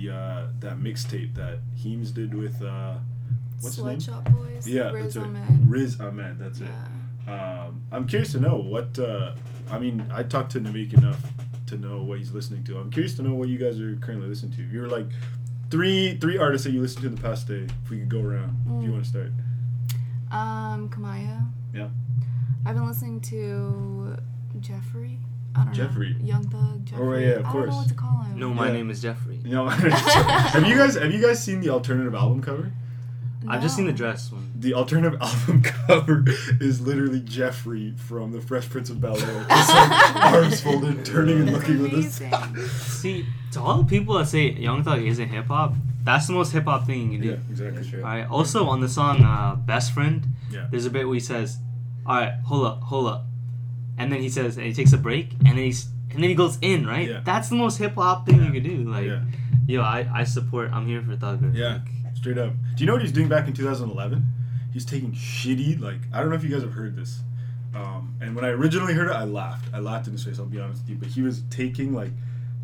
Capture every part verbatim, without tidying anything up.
the uh, that mixtape that Heems did with uh, what's his name? Sweatshop Boys. Yeah, Riz Ahmed. Riz Ahmed. That's it. Yeah. Um, I'm curious to know what. Uh, I mean, I talked to Namik enough to know what he's listening to. I'm curious to know what you guys are currently listening to. If you were like three three artists that you listened to in the past day, if we could go around, mm. if you want to start. Um, Kamaya. Yeah. I've been listening to Jeffrey. I don't Jeffrey. know. Young Thug, Jeffrey. Oh, yeah, of course. I don't know what to call him. No, my yeah. name is Jeffrey. No. have you guys have you guys seen the alternative album cover? No. I've just seen the dress one. The alternative album cover is literally Jeffrey from The Fresh Prince of Bel-Air. It's like arms folded, turning and looking at us. See, to all the people that say Young Thug isn't hip-hop, that's the most hip-hop thing you can do. Yeah, exactly. That's true. All right, also, on the song uh, Best Friend, yeah. there's a bit where he says, all right, hold up, hold up. And then he says, and he takes a break, and then, he's, and then he goes in, right? Yeah. That's the most hip-hop thing yeah. you could do. Like, yeah. yo, I, I support, I'm here for Thugger. Yeah. Like, straight up. Do you know what he's doing back in two thousand eleven? He's taking shitty, like, I don't know if you guys have heard this. Um, and when I originally heard it, I laughed. I laughed in his face, I'll be honest with you. But he was taking, like,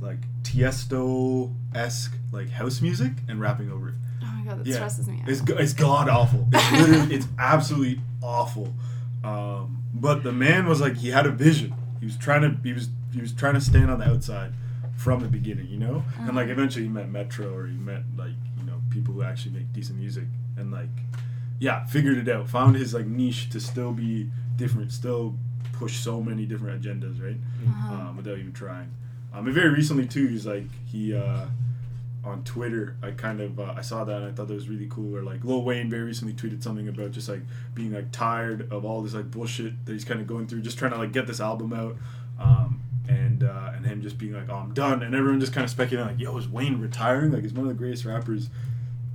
like Tiesto-esque, like, house music and rapping over it. Oh, my God, that yeah. stresses me out. It's, it's god-awful. It's literally, it's absolutely awful. Um, but the man was, like, he had a vision. He was trying to, he was, he was trying to stand on the outside from the beginning, you know? Uh-huh. And, like, eventually he met Metro, or he met, like, people who actually make decent music, and like yeah figured it out, found his like niche to still be different, still push so many different agendas, right? Uh-huh. um, without even trying. Um, and very recently too, he's like he uh, on Twitter, I kind of uh, I saw that and I thought that was really cool, where like Lil Wayne very recently tweeted something about just like being like tired of all this like bullshit that he's kind of going through, just trying to like get this album out, um, and uh, and him just being like, oh, I'm done, and everyone just kind of speculating like, yo, is Wayne retiring? Like, he's one of the greatest rappers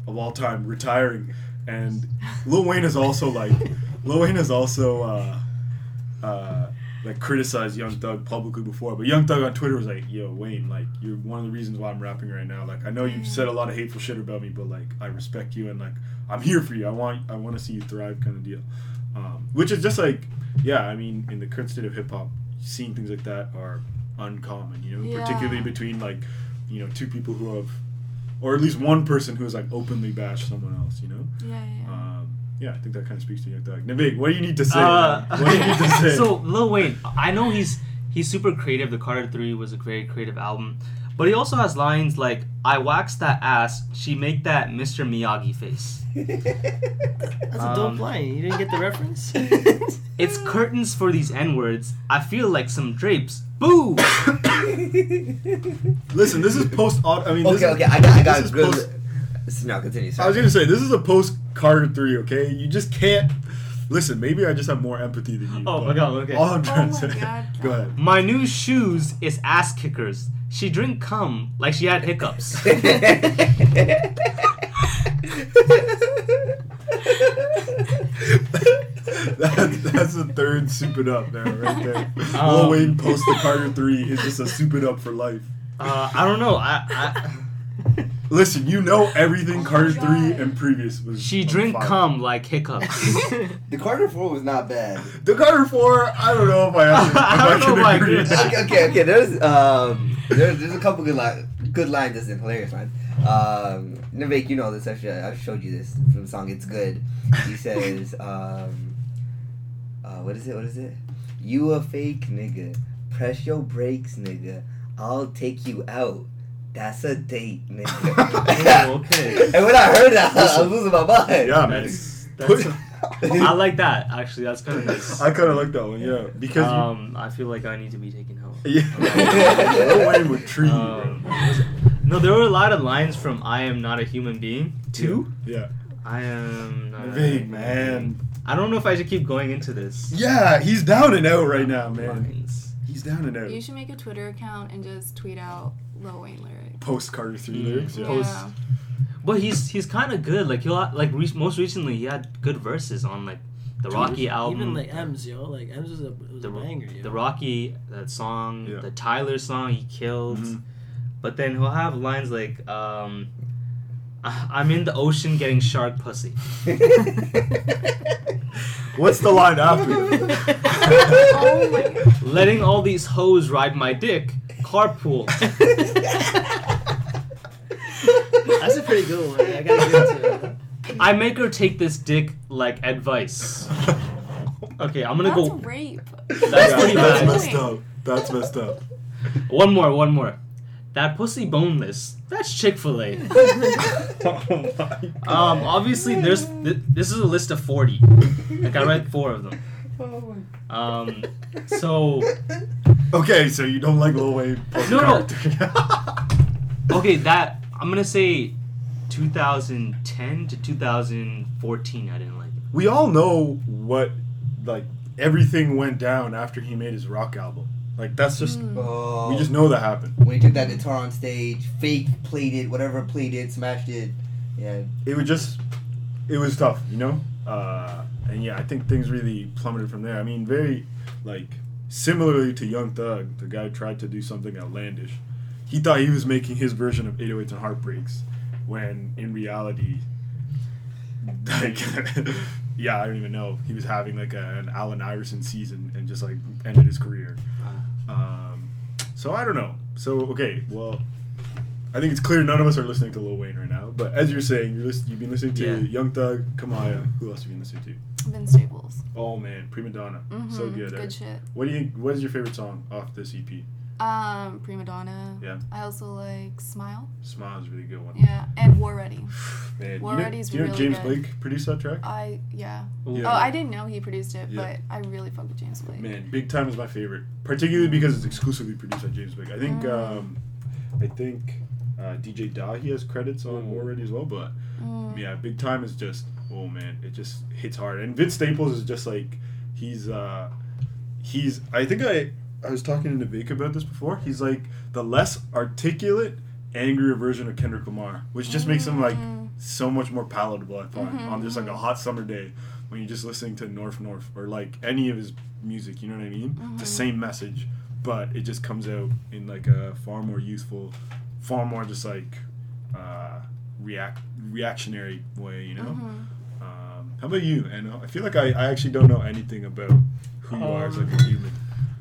of all time retiring. And Lil Wayne is also like Lil Wayne is also uh, uh, like criticized Young Thug publicly before, but Young Thug on Twitter was like, yo, Wayne, like, you're one of the reasons why I'm rapping right now. Like, I know you've said a lot of hateful shit about me, but like, I respect you, and like, I'm here for you. I want I want to see you thrive, kind of deal. Um, which is just like, yeah, I mean, in the current state of hip hop, seeing things like that are uncommon, you know, yeah. particularly between like, you know, two people who have, or at least one person who has like openly bashed someone else, you know? Yeah, yeah. Um, yeah, I think that kind of speaks to Young Thug. Navig, what do you need to say? Uh, what do you need to say? So Lil Wayne, I know he's he's super creative. The Carter three was a great creative album, but he also has lines like, "I wax that ass, she make that Mister Miyagi face." That's um, a dope line. You didn't get the reference? It's curtains for these N words. I feel like some drapes. Boo! Listen, this is post. I mean, okay, this okay, is, I got, I got a good. Post- this, no, continue. Sorry. I was gonna say this is a post Carter three. Okay, you just can't. Listen, maybe I just have more empathy than you. Oh my God! Okay. All I'm trying oh to say. God. Go ahead. My new shoes is ass kickers. She drink cum like she had hiccups. That, that's the third soup it up now, right there. Um, Lil Wayne post the Carter three is just a soup it up for life. Uh, I don't know. I, I Listen, you know everything oh Carter three and previous was. She drink fire. Cum like hiccups. The Carter four was not bad. The Carter four, I don't know if I have to. I don't know if I agree with that. Okay, okay, okay. There's, um, there's, there's a couple good, li- good lines that's hilarious, man. Um, Navik, you know this. Actually, I showed you this from the song It's Good. He says, um, uh, what is it? What is it? You a fake nigga. Press your brakes, nigga. I'll take you out. That's a date, nigga. Oh, okay. And when I heard that, I was losing my mind. Yeah, man. That's, that's a, I like that, actually. That's kind of nice. I kind of like that one, yeah. Because um, you, I feel like I need to be taken home. Yeah. No way would treat um, you. No, there were a lot of lines from I Am Not a Human Being, too. Yeah. I am not Big, a man. Being. I don't know if I should keep going into this. Yeah, he's down and out right now, man. Lines. He's down and out. You should make a Twitter account and just tweet out Lil Wayne lyrics. Post Carter three mm-hmm. lyrics, yeah. Post. Yeah. But he's he's kind of good. Like, he'll like re- most recently, he had good verses on like the Dude, Rocky album. Even like M's, yo, like M's was a, was the, a banger. Yo. The Rocky that song, yeah. the Tyler song, he killed. Mm-hmm. But then he'll have lines like, um, "I'm in the ocean getting shark pussy." What's the line after? Oh my God. Letting all these hoes ride my dick. Carpool. That's a pretty good one. I gotta give it to you. I make her take this dick like advice. Okay, I'm gonna that's go. That's rape. That's yeah, pretty that's bad. That's messed up. That's messed up. One more, one more. That pussy boneless. That's Chick-fil-A. Oh my God. Um, obviously, there's th- this is a list of forty. Like I read four of them. Oh my God. Um, so. Okay, so you don't like Lil Wayne? No, no. Okay, that I'm gonna say, twenty ten to two thousand fourteen. I didn't like it. We all know what, like everything went down after he made his rock album. Like, that's just, mm. we just know that happened. When he took that guitar on stage, fake played it, whatever played it, smashed it. Yeah. It was just, it was tough, you know? Uh, and yeah, I think things really plummeted from there. I mean, very, like, similarly to Young Thug, the guy tried to do something outlandish. He thought he was making his version of eight oh eights and Heartbreaks, when in reality, like, yeah, I don't even know. He was having, like, a, an Allen Iverson season and just, like, ended his career. Um, so I don't know. So okay, well, I think it's clear none of us are listening to Lil Wayne right now. But as you're saying, you're list- you've been listening to yeah. Young Thug, Kamaya. Who else have you been listening to? Vince Staples. Oh man, Prima Donna, mm-hmm. so good. Good eh? shit. What do you? What is your favorite song off this E P? Um, Prima Donna. Yeah. I also like Smile. Smile is a really good one. Yeah, and War Ready. Man, War you know, Ready is really good. Do you know James Blake produced that track? I yeah. yeah. Oh, I didn't know he produced it, yeah. but I really fuck with James Blake. Man, Big Time is my favorite, particularly because it's exclusively produced by James Blake. I think mm. um, I think uh, D J Dahi has credits on mm. War Ready as well, but mm. yeah, Big Time is just oh man, it just hits hard. And Vince Staples is just like he's uh, he's I think I. I was talking to Vivek about this before. He's like the less articulate, angrier version of Kendrick Lamar, which just mm-hmm. makes him like so much more palatable, I find, mm-hmm. on just like a hot summer day when you're just listening to North North or like any of his music, you know what I mean? Mm-hmm. The same message, but it just comes out in like a far more youthful, far more just like uh, react reactionary way, you know? Mm-hmm. Um, how about you, Anna? I feel like I, I actually don't know anything about who um. you are as like a human.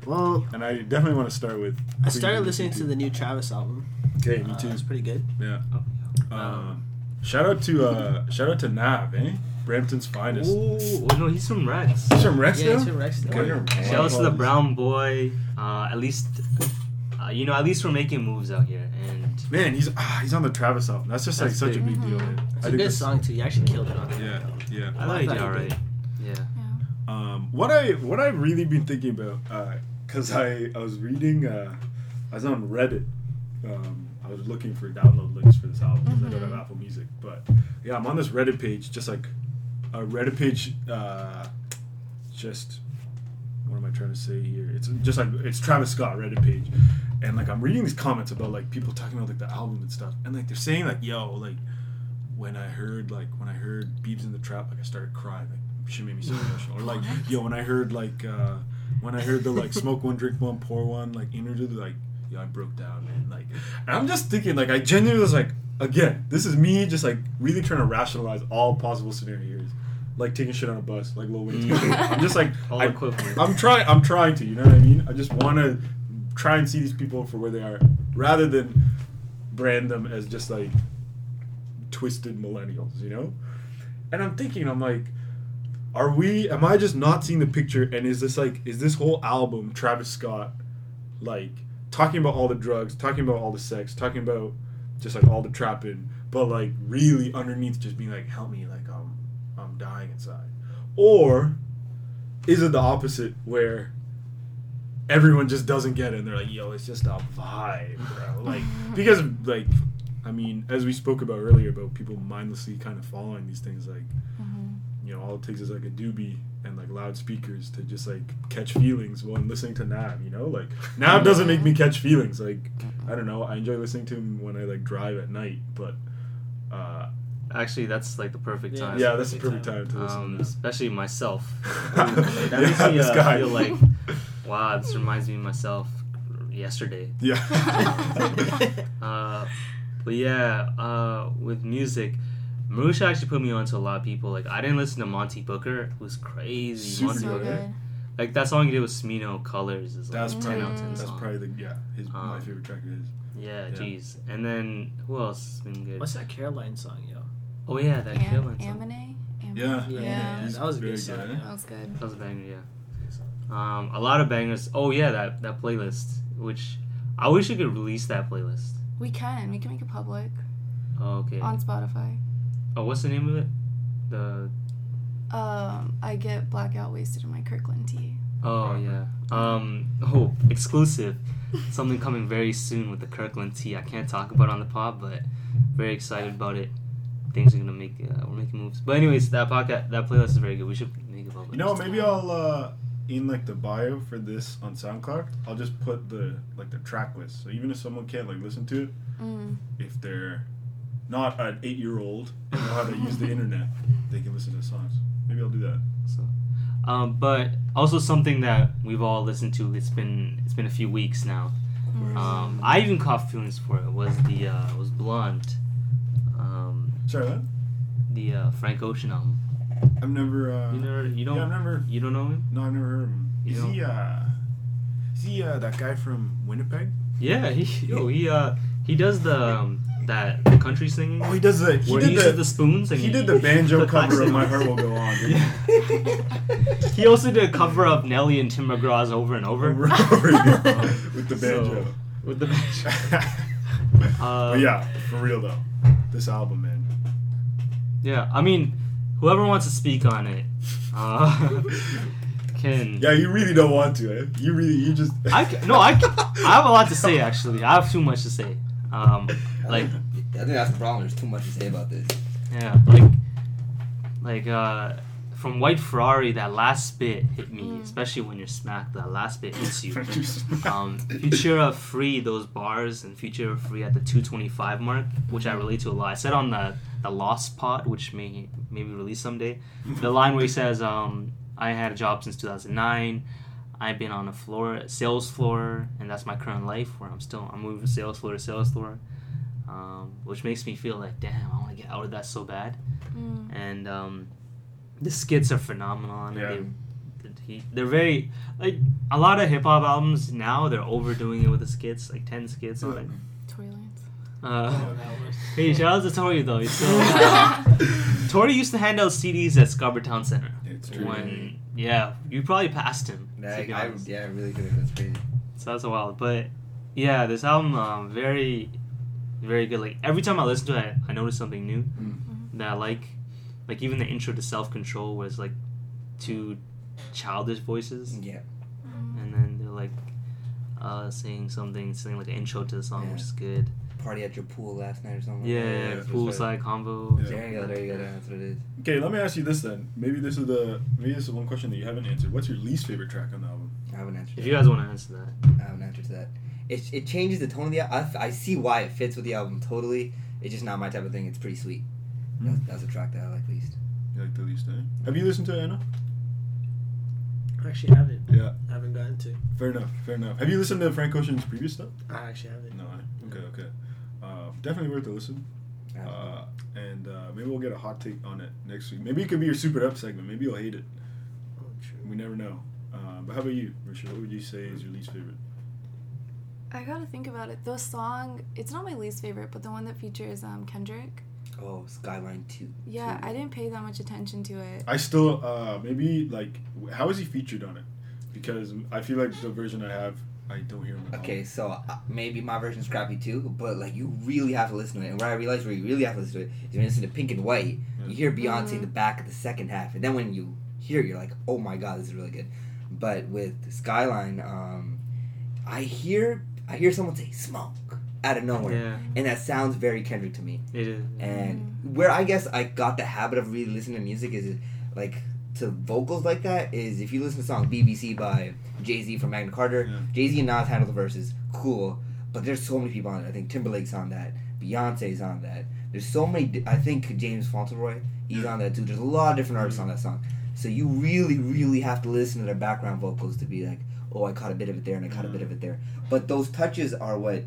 Well, and I definitely want to start with. I started listening to the new Travis album. Okay, me too. Uh, it's pretty good. Yeah. Oh, yeah. Um, um, shout out to uh, shout out to Nav, eh? Brampton's finest. Oh no, he's from Rex. He's from Rex yeah, now. He's from Rex now. Okay. Shout out to the brown boy. Uh, at least, uh, you know, at least we're making moves out here. And man, he's ah, he's on the Travis album. That's just that's like big. such a big deal. Man. It's I a think good song too. You actually killed it on that. Yeah, yeah. I thought you did alright. Yeah. Um, what I what I've really been thinking about, uh, cause I, I was reading, uh, I was on Reddit, um, I was looking for download links for this album because mm-hmm. I don't have Apple Music, but yeah, I'm on this Reddit page, just like a Reddit page, uh, just what am I trying to say here? It's just like it's Travis Scott Reddit page, and like I'm reading these comments about like people talking about like the album and stuff, and like they're saying like yo like when I heard like when I heard Biebs in the Trap like I started crying. Like, she made me so emotional. Or like, yo, when I heard like, uh, when I heard the like, smoke one, drink one, pour one, like, interlude, like, yo, I broke down, man. Like, and I'm just thinking, like, I genuinely was like, again, this is me just like really trying to rationalize all possible scenarios, like taking shit on a bus, like Lil Wayne. I'm just like, all I, I'm trying, I'm trying to, you know what I mean? I just want to try and see these people for where they are, rather than brand them as just like twisted millennials, you know? And I'm thinking, I'm like. Are we, am I just not seeing the picture, and is this, like, is this whole album, Travis Scott, like, talking about all the drugs, talking about all the sex, talking about just, like, all the trapping, but, like, really underneath just being like, help me, like, I'm, I'm dying inside. Or is it the opposite, where everyone just doesn't get it, and they're like, yo, it's just a vibe, bro. Like, because, like, I mean, as we spoke about earlier, about people mindlessly kind of following these things, like, you know, all it takes is like a doobie and like loudspeakers to just like catch feelings while I'm listening to Nav, you know? Like, Nav doesn't make me catch feelings. Like, I don't know. I enjoy listening to him when I like drive at night, but. Uh, Actually, that's like the perfect yeah, time. Yeah, that's the perfect time, time to listen um, to Nav. Especially myself. I mean, that yeah, makes me uh, feel like, wow, this reminds me of myself yesterday. Yeah. uh, but yeah, uh, with music. Marusha actually put me on to a lot of people. Like, I didn't listen to Monty Booker, who's crazy. She's Monty so Booker. Good. Like, that song he did with Smino, Colors, is like that's ten probably, out of ten. That's song. probably, the, yeah, his, um, my favorite track of his. Yeah, yeah, geez. And then who else has been good? What's that Caroline song, yo? Oh yeah, that Am- Caroline song. Amine? Amine? Yeah. Yeah. yeah. That was a good song. Good, yeah. That was good. That was a banger, yeah. Um, a lot of bangers. Oh yeah, that, that playlist, which I wish we could release that playlist. We can. We can make it public. Oh, okay. On Spotify. Oh, what's the name of it? The Um, I get blackout wasted in my Kirkland tea. Oh yeah. Um oh, exclusive. Something coming very soon with the Kirkland tea. I can't talk about it on the pod, but very excited about it. Things are gonna make uh, we're making moves. But anyways, that podcast, that playlist is very good. We should make it public. You know, maybe I'll uh in like the bio for this on SoundCloud, I'll just put the like the track list. So even if someone can't like listen to it, mm. if they're not an eight-year-old and know how to use the internet, they can listen to songs. Maybe I'll do that. So, um, but also something that we've all listened to. It's been it's been a few weeks now. Um, I even caught feelings for it. Was the uh, was Blonde? Um, Sorry, what? The uh, Frank Ocean album. I've never. Uh, you never. You don't. Yeah, I've never. You don't know him? No, I've never heard of him. You is don't? he? Uh, is he uh, that guy from Winnipeg? Yeah. He, yo, he uh, he does the. Um, That country singing. Oh, he does the he did the, the spoons. And he, he did the banjo cover of "My Heart Will Go On." Yeah. He also did a cover of Nelly and Tim McGraw's "Over and Over." Over and over yeah. With the banjo. So, with the banjo. uh, but yeah, for real though, this album, man. Yeah, I mean, whoever wants to speak on it, uh, can. Yeah, you really don't want to. Eh? You really, you just. I can, no, I can, I have a lot to say actually. I have too much to say. Um, like, I think that's the problem. There's too much to say about this. Yeah, like, like uh, from White Ferrari, that last bit hit me, mm. especially when you're smacked. That last bit hits you. um, Futura Free, those bars, and Futura Free at the two twenty-five mark, which I relate to a lot. I said on the the Lost Pod, which may maybe release someday, the line where he says, um, "I had a job since two thousand nine." I've been on a floor, sales floor, and that's my current life where I'm still, I'm moving sales floor to sales floor, um, which makes me feel like, damn, I want to get out of that so bad. Mm. And um, the skits are phenomenal. And yeah. they, they're very, like, a lot of hip-hop albums now, they're overdoing it with the skits, like ten skits on it. Tory Lanez. Uh, oh, hey, shout out to Tory, though. He's still, uh, Tory used to hand out C Ds at Scarborough Town Center. It's true. When, yeah, you probably passed him. Nah, I, I, yeah, I really think that's crazy. So that's a wild, but yeah, this album, um, very, very good. Like every time I listen to it, I, I notice something new mm. that I like. Like even the intro to Self Control was like two childish voices. Yeah, and then they're like uh, saying something, saying like an intro to the song, yeah. which is good. Party at your pool last night or something. Yeah, like that. Yeah, poolside convo. Yeah. There you go, there you go. That's what it is. Okay, let me ask you this then. Maybe this is the maybe this is one question that you haven't answered. What's your least favorite track on the album? I haven't answered. If that. You guys want to answer that, I haven't answered that. It it changes the tone of the album. I see why it fits with the album totally. It's just not my type of thing. It's pretty sweet. Mm-hmm. That's, that's a track that I like least. You like the least, eh? Have you listened to it, Anna? I actually haven't. Yeah. I haven't gotten to. Fair enough. Fair enough. Have you listened to Frank Ocean's previous stuff? I actually haven't. No. I, okay. Okay. Uh, definitely worth a listen. Uh, and uh, maybe we'll get a hot take on it next week. Maybe it could be your super up segment. Maybe you'll hate it. Oh, true. We never know. Uh, but how about you, Richard? What would you say is your least favorite? I gotta think about it. The song, it's not my least favorite, but the one that features um, Kendrick. Oh, Skyline two. Yeah, two. I didn't pay that much attention to it. I still, uh, maybe, like, how is he featured on it? Because I feel like the version I have, I don't hear him. Okay, so uh, maybe my version's crappy too, but, like, you really have to listen to it. And where I realized where you really have to listen to it is when you listen to Pink and White, yeah. you hear Beyonce mm-hmm. in the back of the second half. And then when you hear it, you're like, oh my god, this is really good. But with Skyline, um, I hear I hear someone say, smoke. Out of nowhere, yeah. and that sounds very Kendrick to me. It is, and where I guess I got the habit of really listening to music is, like, to vocals like that is if you listen to the song B B C by Jay-Z from Magna Carta, yeah. Jay-Z and Nas handle the verses, cool, but there's so many people on it. I think Timberlake's on that, Beyonce's on that. There's so many. I think James Fauntleroy, he's on that too. There's a lot of different artists on that song, so you really, really have to listen to their background vocals to be like, oh, I caught a bit of it there and I caught yeah. a bit of it there. But those touches are what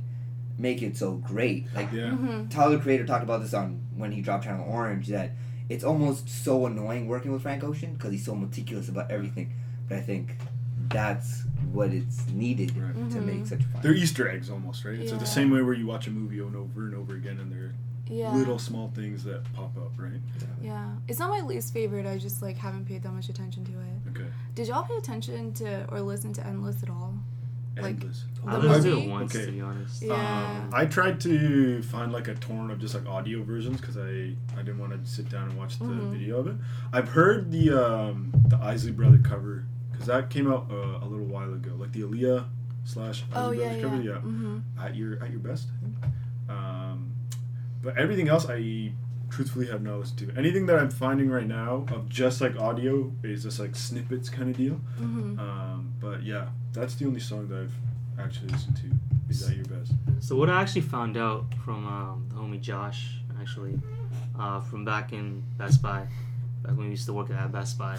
make it so great. Like yeah. mm-hmm. Tyler the Creator talked about this on when he dropped Channel Orange, that it's almost so annoying working with Frank Ocean because he's so meticulous about everything. But I think that's what it's needed right. mm-hmm. to make such fun. They're Easter eggs almost, right? Yeah. It's the same way where you watch a movie over and over again, and they're yeah. little small things that pop up, right? Yeah. yeah. It's not my least favorite. I just, like, haven't paid that much attention to it. Okay. Did y'all pay attention to or listen to Endless at all? Endless. Like, I listened to it once, okay. to be honest. Yeah. Um, I tried to find, like, a torrent of just, like, audio versions because I, I didn't want to sit down and watch the mm-hmm. video of it. I've heard the um, the Isley Brother cover because that came out uh, a little while ago. Like, the Aaliyah slash Isley oh, Brothers yeah, cover. Yeah, yeah. Mm-hmm. At your, at your best, I think. Um, but everything else I truthfully have not listened to. Anything that I'm finding right now of just, like, audio is just, like, snippets kind of deal. Mm-hmm. Um, but, yeah. That's the only song that I've actually listened to. Is That Your Best? So what I actually found out from um, the homie Josh, actually, uh, from back in Best Buy, back when we used to work at Best Buy,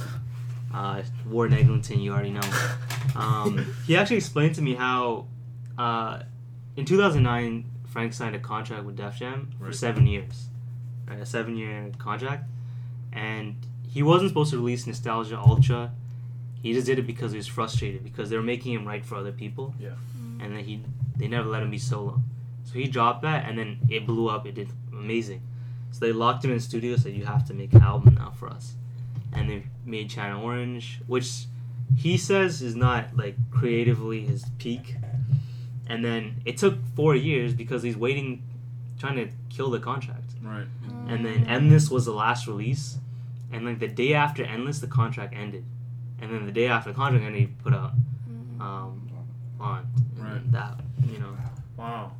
uh, Warren Eglinton, you already know. Um, he actually explained to me how uh, in two thousand nine, Frank signed a contract with Def Jam for right. seven years. Right? A seven-year contract. And he wasn't supposed to release Nostalgia Ultra. He just did it because he was frustrated because they were making him write for other people. Yeah. Mm. And then he they never let him be solo. So he dropped that and then it blew up. It did amazing. So they locked him in the studio, said, "You have to make an album now for us." And they made Channel Orange, which he says is not, like, creatively his peak. And then it took four years because he's waiting, trying to kill the contract. Right. Mm. And then Endless was the last release. And, like, the day after Endless, the contract ended. And then the day after the contract, and he put out um, Blonde. And right. that, you know. Wow.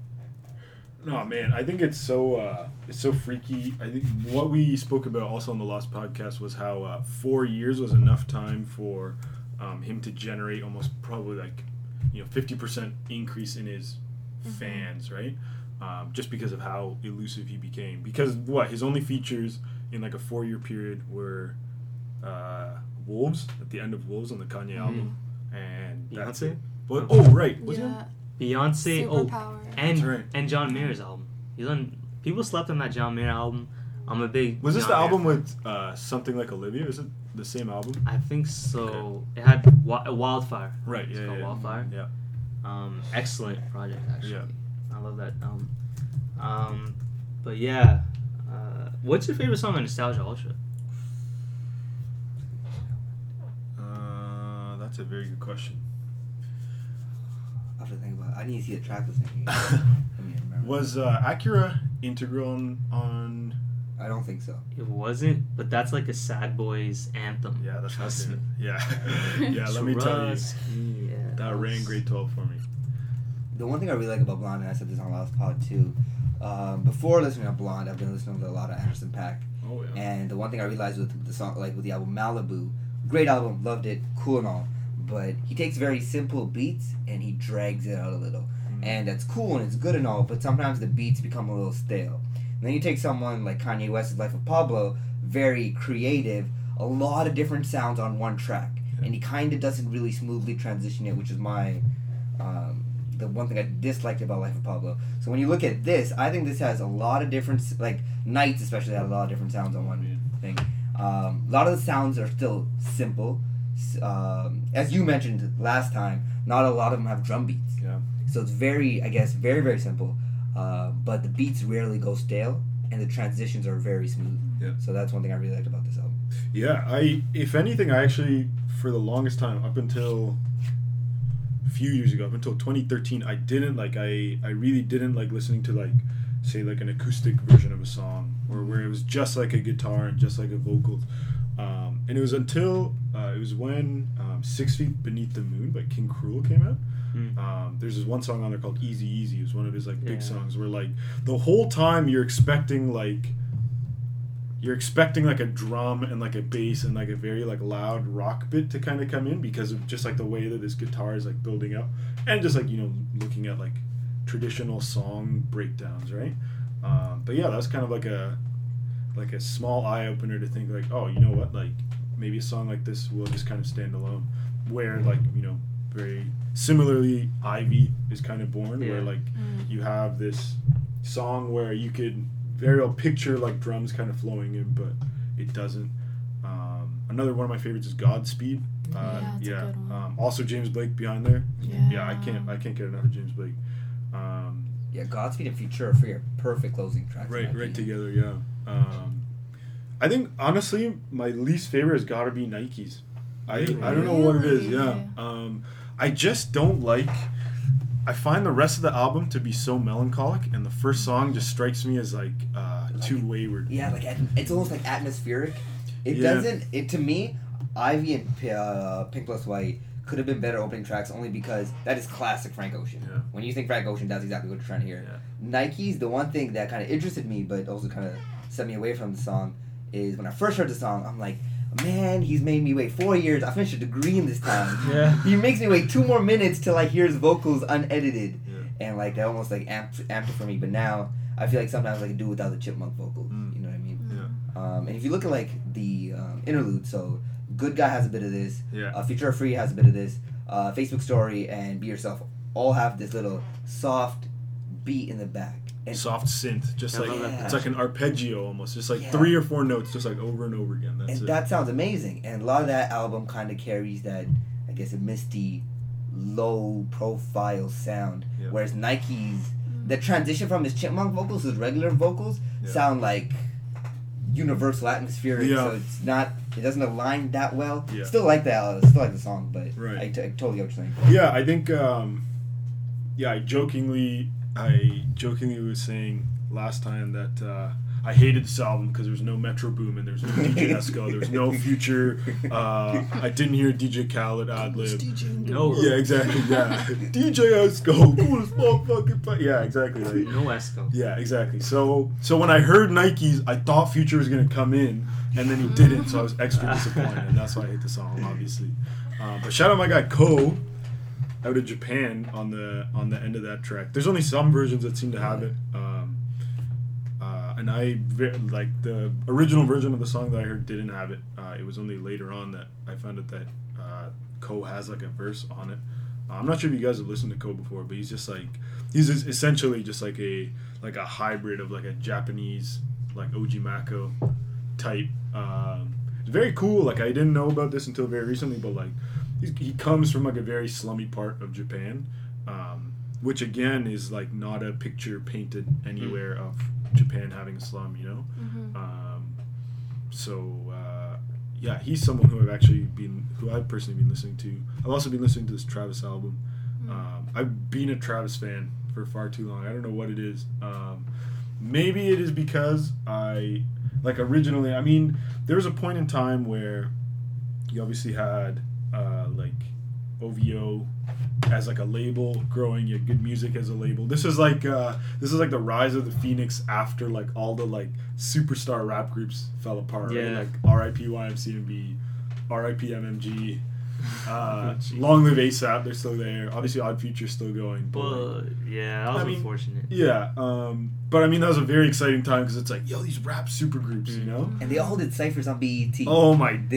No, man, I think it's so uh, it's so freaky. I think what we spoke about also on the last podcast was how uh, four years was enough time for um, him to generate almost probably like, you know, fifty percent increase in his mm-hmm. fans, right? Um, just because of how elusive he became. Because what? His only features in like a four-year period were... Uh, Wolves, at the end of Wolves on the Kanye mm-hmm. album, and Beyonce? That's it. But oh right, was yeah. it Beyonce? Superpower. Oh, and right. and John Mayer's album. He's on. People slept on that John Mayer album. I'm a big. Was John this the Mayer album fan. With uh, something like Olivia? Is it the same album? I think so. Okay. It had wi- Wildfire. Right. It's yeah, called yeah, Wildfire. Yeah. Um, excellent project actually. Yeah. I love that album. Um, but yeah, uh, what's your favorite song on Nostalgia Ultra? That's a very good question. I have to think about it. I need to see a track listing. Was uh, Acura integral on, on... I don't think so. It wasn't, but that's like a sad boy's anthem. Yeah, that's trust me. Yeah, yeah. Let me tell you, yes. that ran grade twelve for me. The one thing I really like about Blonde, and I said this on last pod too, um, before listening to Blonde, I've been listening to a lot of Anderson .Paak. Oh yeah. And the one thing I realized with the song, like with the album Malibu, great album, loved it, cool and all. But he takes very simple beats and he drags it out a little. Mm. And that's cool and it's good and all, but sometimes the beats become a little stale. And then you take someone like Kanye West's Life of Pablo, very creative, a lot of different sounds on one track. Yeah. And he kind of doesn't really smoothly transition it, which is my, um, the one thing I disliked about Life of Pablo. So when you look at this, I think this has a lot of different, like Nights especially had a lot of different sounds on one yeah. thing. Um, a lot of the sounds are still simple. Um, as you mentioned last time, not a lot of them have drum beats. Yeah. So it's very, I guess, very, very simple. Uh, but the beats rarely go stale, and the transitions are very smooth. Yeah. So that's one thing I really liked about this album. Yeah, I if anything, I actually, for the longest time, up until a few years ago, up until twenty thirteen, I didn't like, I, I really didn't like listening to, like, say, like an acoustic version of a song, or where it was just like a guitar and just like a vocal. Um, and it was until uh, it was when um, Six Feet Beneath the Moon by King Cruel came out. Mm. Um, there's this one song on there called Easy Easy. It was one of his like yeah. big songs where like the whole time you're expecting like you're expecting like a drum and like a bass and like a very like loud rock bit to kind of come in because of just like the way that this guitar is like building up and just like, you know, looking at like traditional song breakdowns, right? Um, but yeah, that was kind of like a like a small eye-opener to think like, oh, you know what, like maybe a song like this will just kind of stand alone, where like, you know, very similarly Ivy is kind of born yeah. where like mm. you have this song where you could very well picture like drums kind of flowing in, but it doesn't. Um, Another one of my favorites is Godspeed. Uh, yeah, yeah. A good one. Um, also James Blake behind there. Yeah. yeah, I can't I can't get enough of James Blake. Um, yeah, Godspeed and Future for your perfect closing tracks. Right, right game. together. Yeah. Um, I think honestly, my least favorite has got to be Nikes. I really? I don't know what it is. Yeah. Um, I just don't like. I find the rest of the album to be so melancholic, and the first song just strikes me as like, uh, like too wayward. Yeah, like it's almost like atmospheric. It yeah. doesn't. It to me, Ivy and uh, Pink Plus White could have been better opening tracks only because that is classic Frank Ocean. Yeah. When you think Frank Ocean, that's exactly what you're trying to hear. Yeah. Nike's the one thing that kind of interested me, but also kind of set me away from the song. Is when I first heard the song, I'm like, man, he's made me wait four years. I finished a degree in this time. Yeah. He makes me wait two more minutes till I hear his vocals unedited, yeah. and like that almost like amped, amped it for me. But now I feel like sometimes I can do without the chipmunk vocals. Mm. You know what I mean? Yeah. Um, and if you look at like the um, interlude, so Good Guy has a bit of this. Yeah. Uh, Future Free has a bit of this. Uh, Facebook Story and Be Yourself all have this little soft beat in the back. And soft synth, just like yeah. it's like an arpeggio almost, just like yeah. three or four notes, just like over and over again. That's and it. That sounds amazing. And a lot of that album kind of carries that, I guess, a misty, low profile sound. Yeah. Whereas Nike's, the transition from his chipmunk vocals to his regular vocals yeah. sound like universal atmospheric. Yeah. So it's not, it doesn't align that well. Yeah. Still like the album, still like the song, but right. I, t- I totally get what you're saying. Yeah, I think, um, yeah, I jokingly. I jokingly was saying last time that uh, I hated this album because there was no Metro Boomin, and there was no D J Esco, there was no Future. Uh, I didn't hear D J Khaled ad-lib. No, yeah, exactly. Yeah, D J Esco, coolest motherfucking. Yeah, exactly. Like, no Esco. Yeah, exactly. So, so when I heard Nikes, I thought Future was gonna come in, and then he didn't. So I was extra disappointed, and that's why I hate the song, obviously. Um, but shout out my guy Cole. Out of Japan on the on the end of that track. There's only some versions that seem to have it, um, uh, and I like the original version of the song that I heard didn't have it. Uh, it was only later on that I found out that uh, Ko has like a verse on it. Uh, I'm not sure if you guys have listened to Ko before, but he's just like he's essentially just like a like a hybrid of like a Japanese like Oji Mako type. Um, it's very cool. Like I didn't know about this until very recently, but like. He comes from like a very slummy part of Japan, um, which again is like not a picture painted anywhere of Japan having a slum, you know. Mm-hmm. Um, so uh, yeah, he's someone who I've actually been, who I've personally been listening to. I've also been listening to this Travis album. Mm-hmm. Um, I've been a Travis fan for far too long. I don't know what it is. Um, maybe it is because I like originally. I mean, there was a point in time where you obviously had. Uh, like O V O as like a label, growing your Good Music as a label. This is like uh, this is like the rise of the Phoenix after like all the like superstar rap groups fell apart. Yeah. Right? Like R I P Y M C M B, R I P M M G, uh, Long Live ASAP. They're still there. Obviously, Odd Future's still going. But well, like, yeah, that was I mean, unfortunate. Yeah, um, but I mean that was a very exciting time because it's like yo, these rap supergroups, mm-hmm. you know. And they all did cyphers on B E T. Oh my god,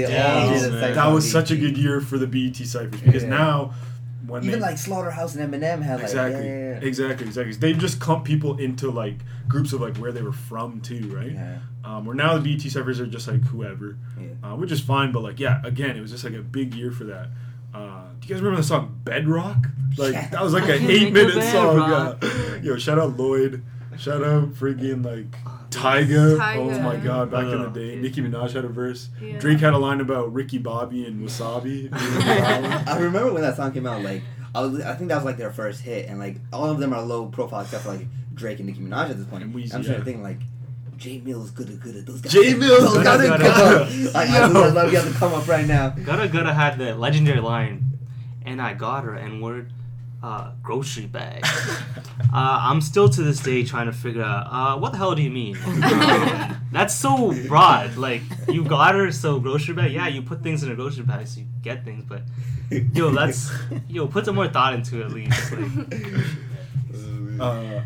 that was such a good year for the B E T cyphers because yeah. now. When Even they, like Slaughterhouse and Eminem had exactly, like yeah, yeah, yeah. exactly, exactly. They just clump people into like groups of like where they were from too, right? Yeah. Um, where now the B E T cyphers are just like whoever, yeah. uh, which is fine. But like yeah, again, it was just like a big year for that. Uh, do you guys remember the song Bedrock? Like yeah. that was like an eight minute song. Yeah. Yo, shout out Lloyd. Shout out freaking like Tyga. Tyga. Oh my god, back in the day. Nicki Minaj had a verse. Yeah. Drake had a line about Ricky Bobby and Wasabi. I remember when that song came out, like, I, was, I think that was like their first hit, and like all of them are low profile except for like Drake and Nicki Minaj at this point. And Weezy, I'm trying yeah. to think, like, J Mills, good, good. Those guys. J Mills, gotta, gotta, gotta. Like, I would love you to come up right now. Gotta, gotta had that legendary line, and I got her, and word. Uh, grocery bag. uh, I'm still to this day trying to figure out uh, what the hell do you mean? Um, that's so broad. Like you got her, so grocery bag. Yeah, you put things in a grocery bag, so you get things. But yo, let's yo put some more thought into it at least. Like, uh,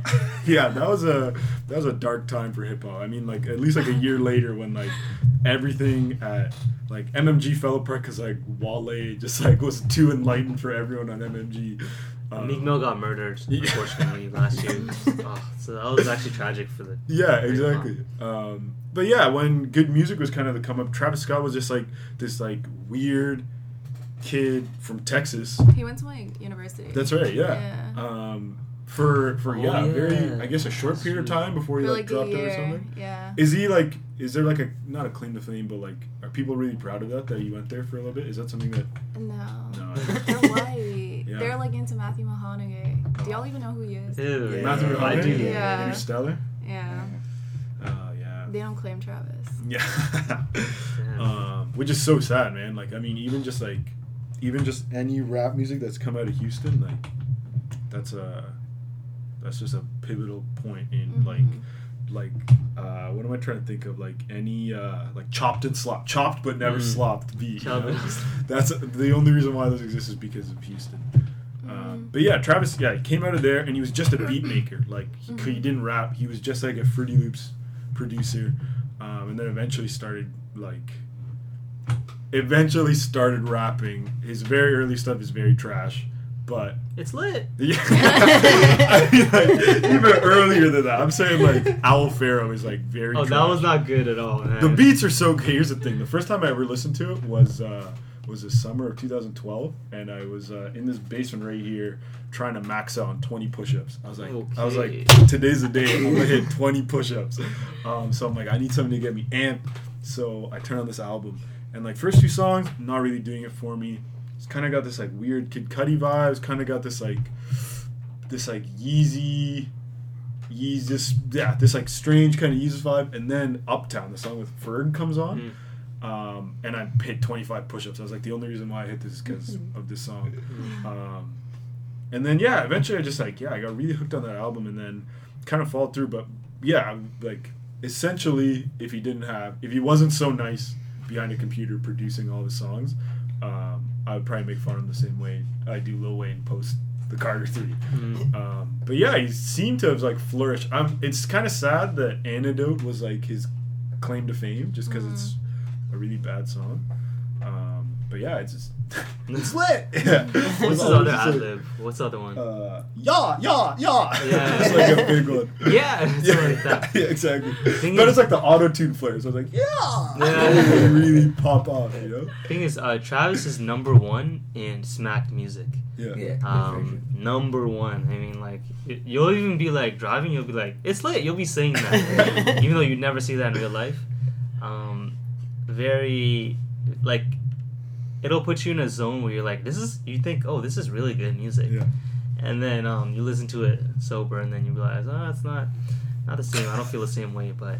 yeah, that was a that was a dark time for hip hop. I mean, like at least like a year later when like everything at like M M G fell apart because like Wale just like was too enlightened for everyone on M M G. Um, Meek Mill got murdered, unfortunately, yeah. last year. Oh, so that was actually tragic for the... Yeah, exactly. Um, but yeah, when Good Music was kind of the come up, Travis Scott was just like this like weird kid from Texas. He went to my university. That's right, yeah. yeah. Um, for, for oh, yeah, yeah, very, I guess a short period of time before he for, like, like dropped out or something. Yeah. Is he like, is there like a, not a claim to fame, but like, are people really proud of that, that you went there for a little bit? Is that something that... No. No. Hawaii. Yeah. They're like into Matthew Mahonegay. Do y'all even know who he is? Ew, yeah. Matthew Mahonegay? I do. Yeah. Interstellar? Yeah. Oh, uh, yeah. They don't claim Travis. Yeah. um, which is so sad, man. Like, I mean, even just like, even just any rap music that's come out of Houston, like, that's a, that's just a pivotal point in mm-hmm. like, like, uh, what am I trying to think of? Like any, uh, like chopped and slopped, chopped but never mm. slopped beat. You know? That's the only reason why those exist is because of Houston. Uh, but yeah, Travis, yeah, he came out of there and he was just a beat maker. Like, he, mm-hmm. he didn't rap. He was just like a Fruity Loops producer. Um, and then eventually started, like, eventually started rapping. His very early stuff is very trash, but... It's lit. Yeah. I mean, like, even earlier than that. I'm saying, like, Owl Pharaoh is, like, very Oh, trash. That was not good at all, man. The beats are so... Here's the thing. The first time I ever listened to it was... Uh, was the summer of two thousand twelve, and I was uh, in this basement right here trying to max out on twenty push-ups. I was like, okay. I was like, today's the day I'm gonna hit twenty push-ups. Um, so I'm like, I need something to get me amped. So I turned on this album, and like first two songs, not really doing it for me. It's kind of got this like weird Kid Cudi vibes. Kind of got this like, this like Yeezy, Yeezy, this, yeah, this like strange kind of Yeezy vibe. And then Uptown, the song with Ferg, comes on. Mm. Um, and I hit twenty-five push-ups. I was like, the only reason why I hit this is because of this song. Um, and then, yeah, eventually I just, like, yeah, I got really hooked on that album and then kind of followed through. But, yeah, like, essentially, if he didn't have, if he wasn't so nice behind a computer producing all the songs, um, I would probably make fun of him the same way I do Lil Wayne post the Carter three. Mm-hmm. Um, but, yeah, he seemed to have, like, flourished. I'm, it's kind of sad that Antidote was, like, his claim to fame just because mm-hmm. it's a really bad song, um, but yeah, it's just it's lit. Yeah. What's the other ad lib? What's the other one? Uh, yeah, yeah, yeah. Yeah, it's like a big one. Yeah, it's yeah. Like that. Yeah, exactly. Thing but is, it's like the auto tune flares. So I was like, yeah, yeah. They really pop off, you know. Thing is, uh, Travis is number one in Smack Music. Yeah, yeah. Um, number one. I mean, like it, you'll even be like driving, you'll be like, it's lit. You'll be saying that, even though you'd never see that in real life. Um. Very, like, it'll put you in a zone where you're like, this is, you think, oh, this is really good music. Yeah. And then um, you listen to it sober, and then you realize, oh, it's not not the same. I don't feel the same way, but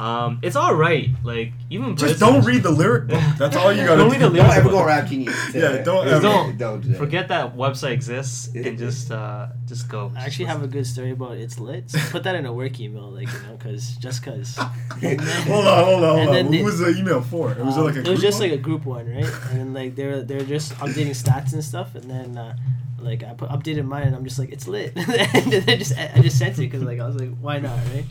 um, it's all right. Like, even Just don't read the lyric book. That's all you got to do. Don't read the lyric book. Don't ever go rap genius. Yeah, don't ever. Don't, don't do that. Forget that website exists and just uh, just go. I actually have a good story about It's Lit. So put that in a work email, like, you know, because, just because. Hold on, hold on, hold on. What was the email for? It was, um, like a it was just one? Like a group one, right? And then, like, they're they're just updating stats and stuff, and then... Uh, Like, I put updated mine, and I'm just like, it's lit. And I just, I just sent it, because, like, I was like, why not, right?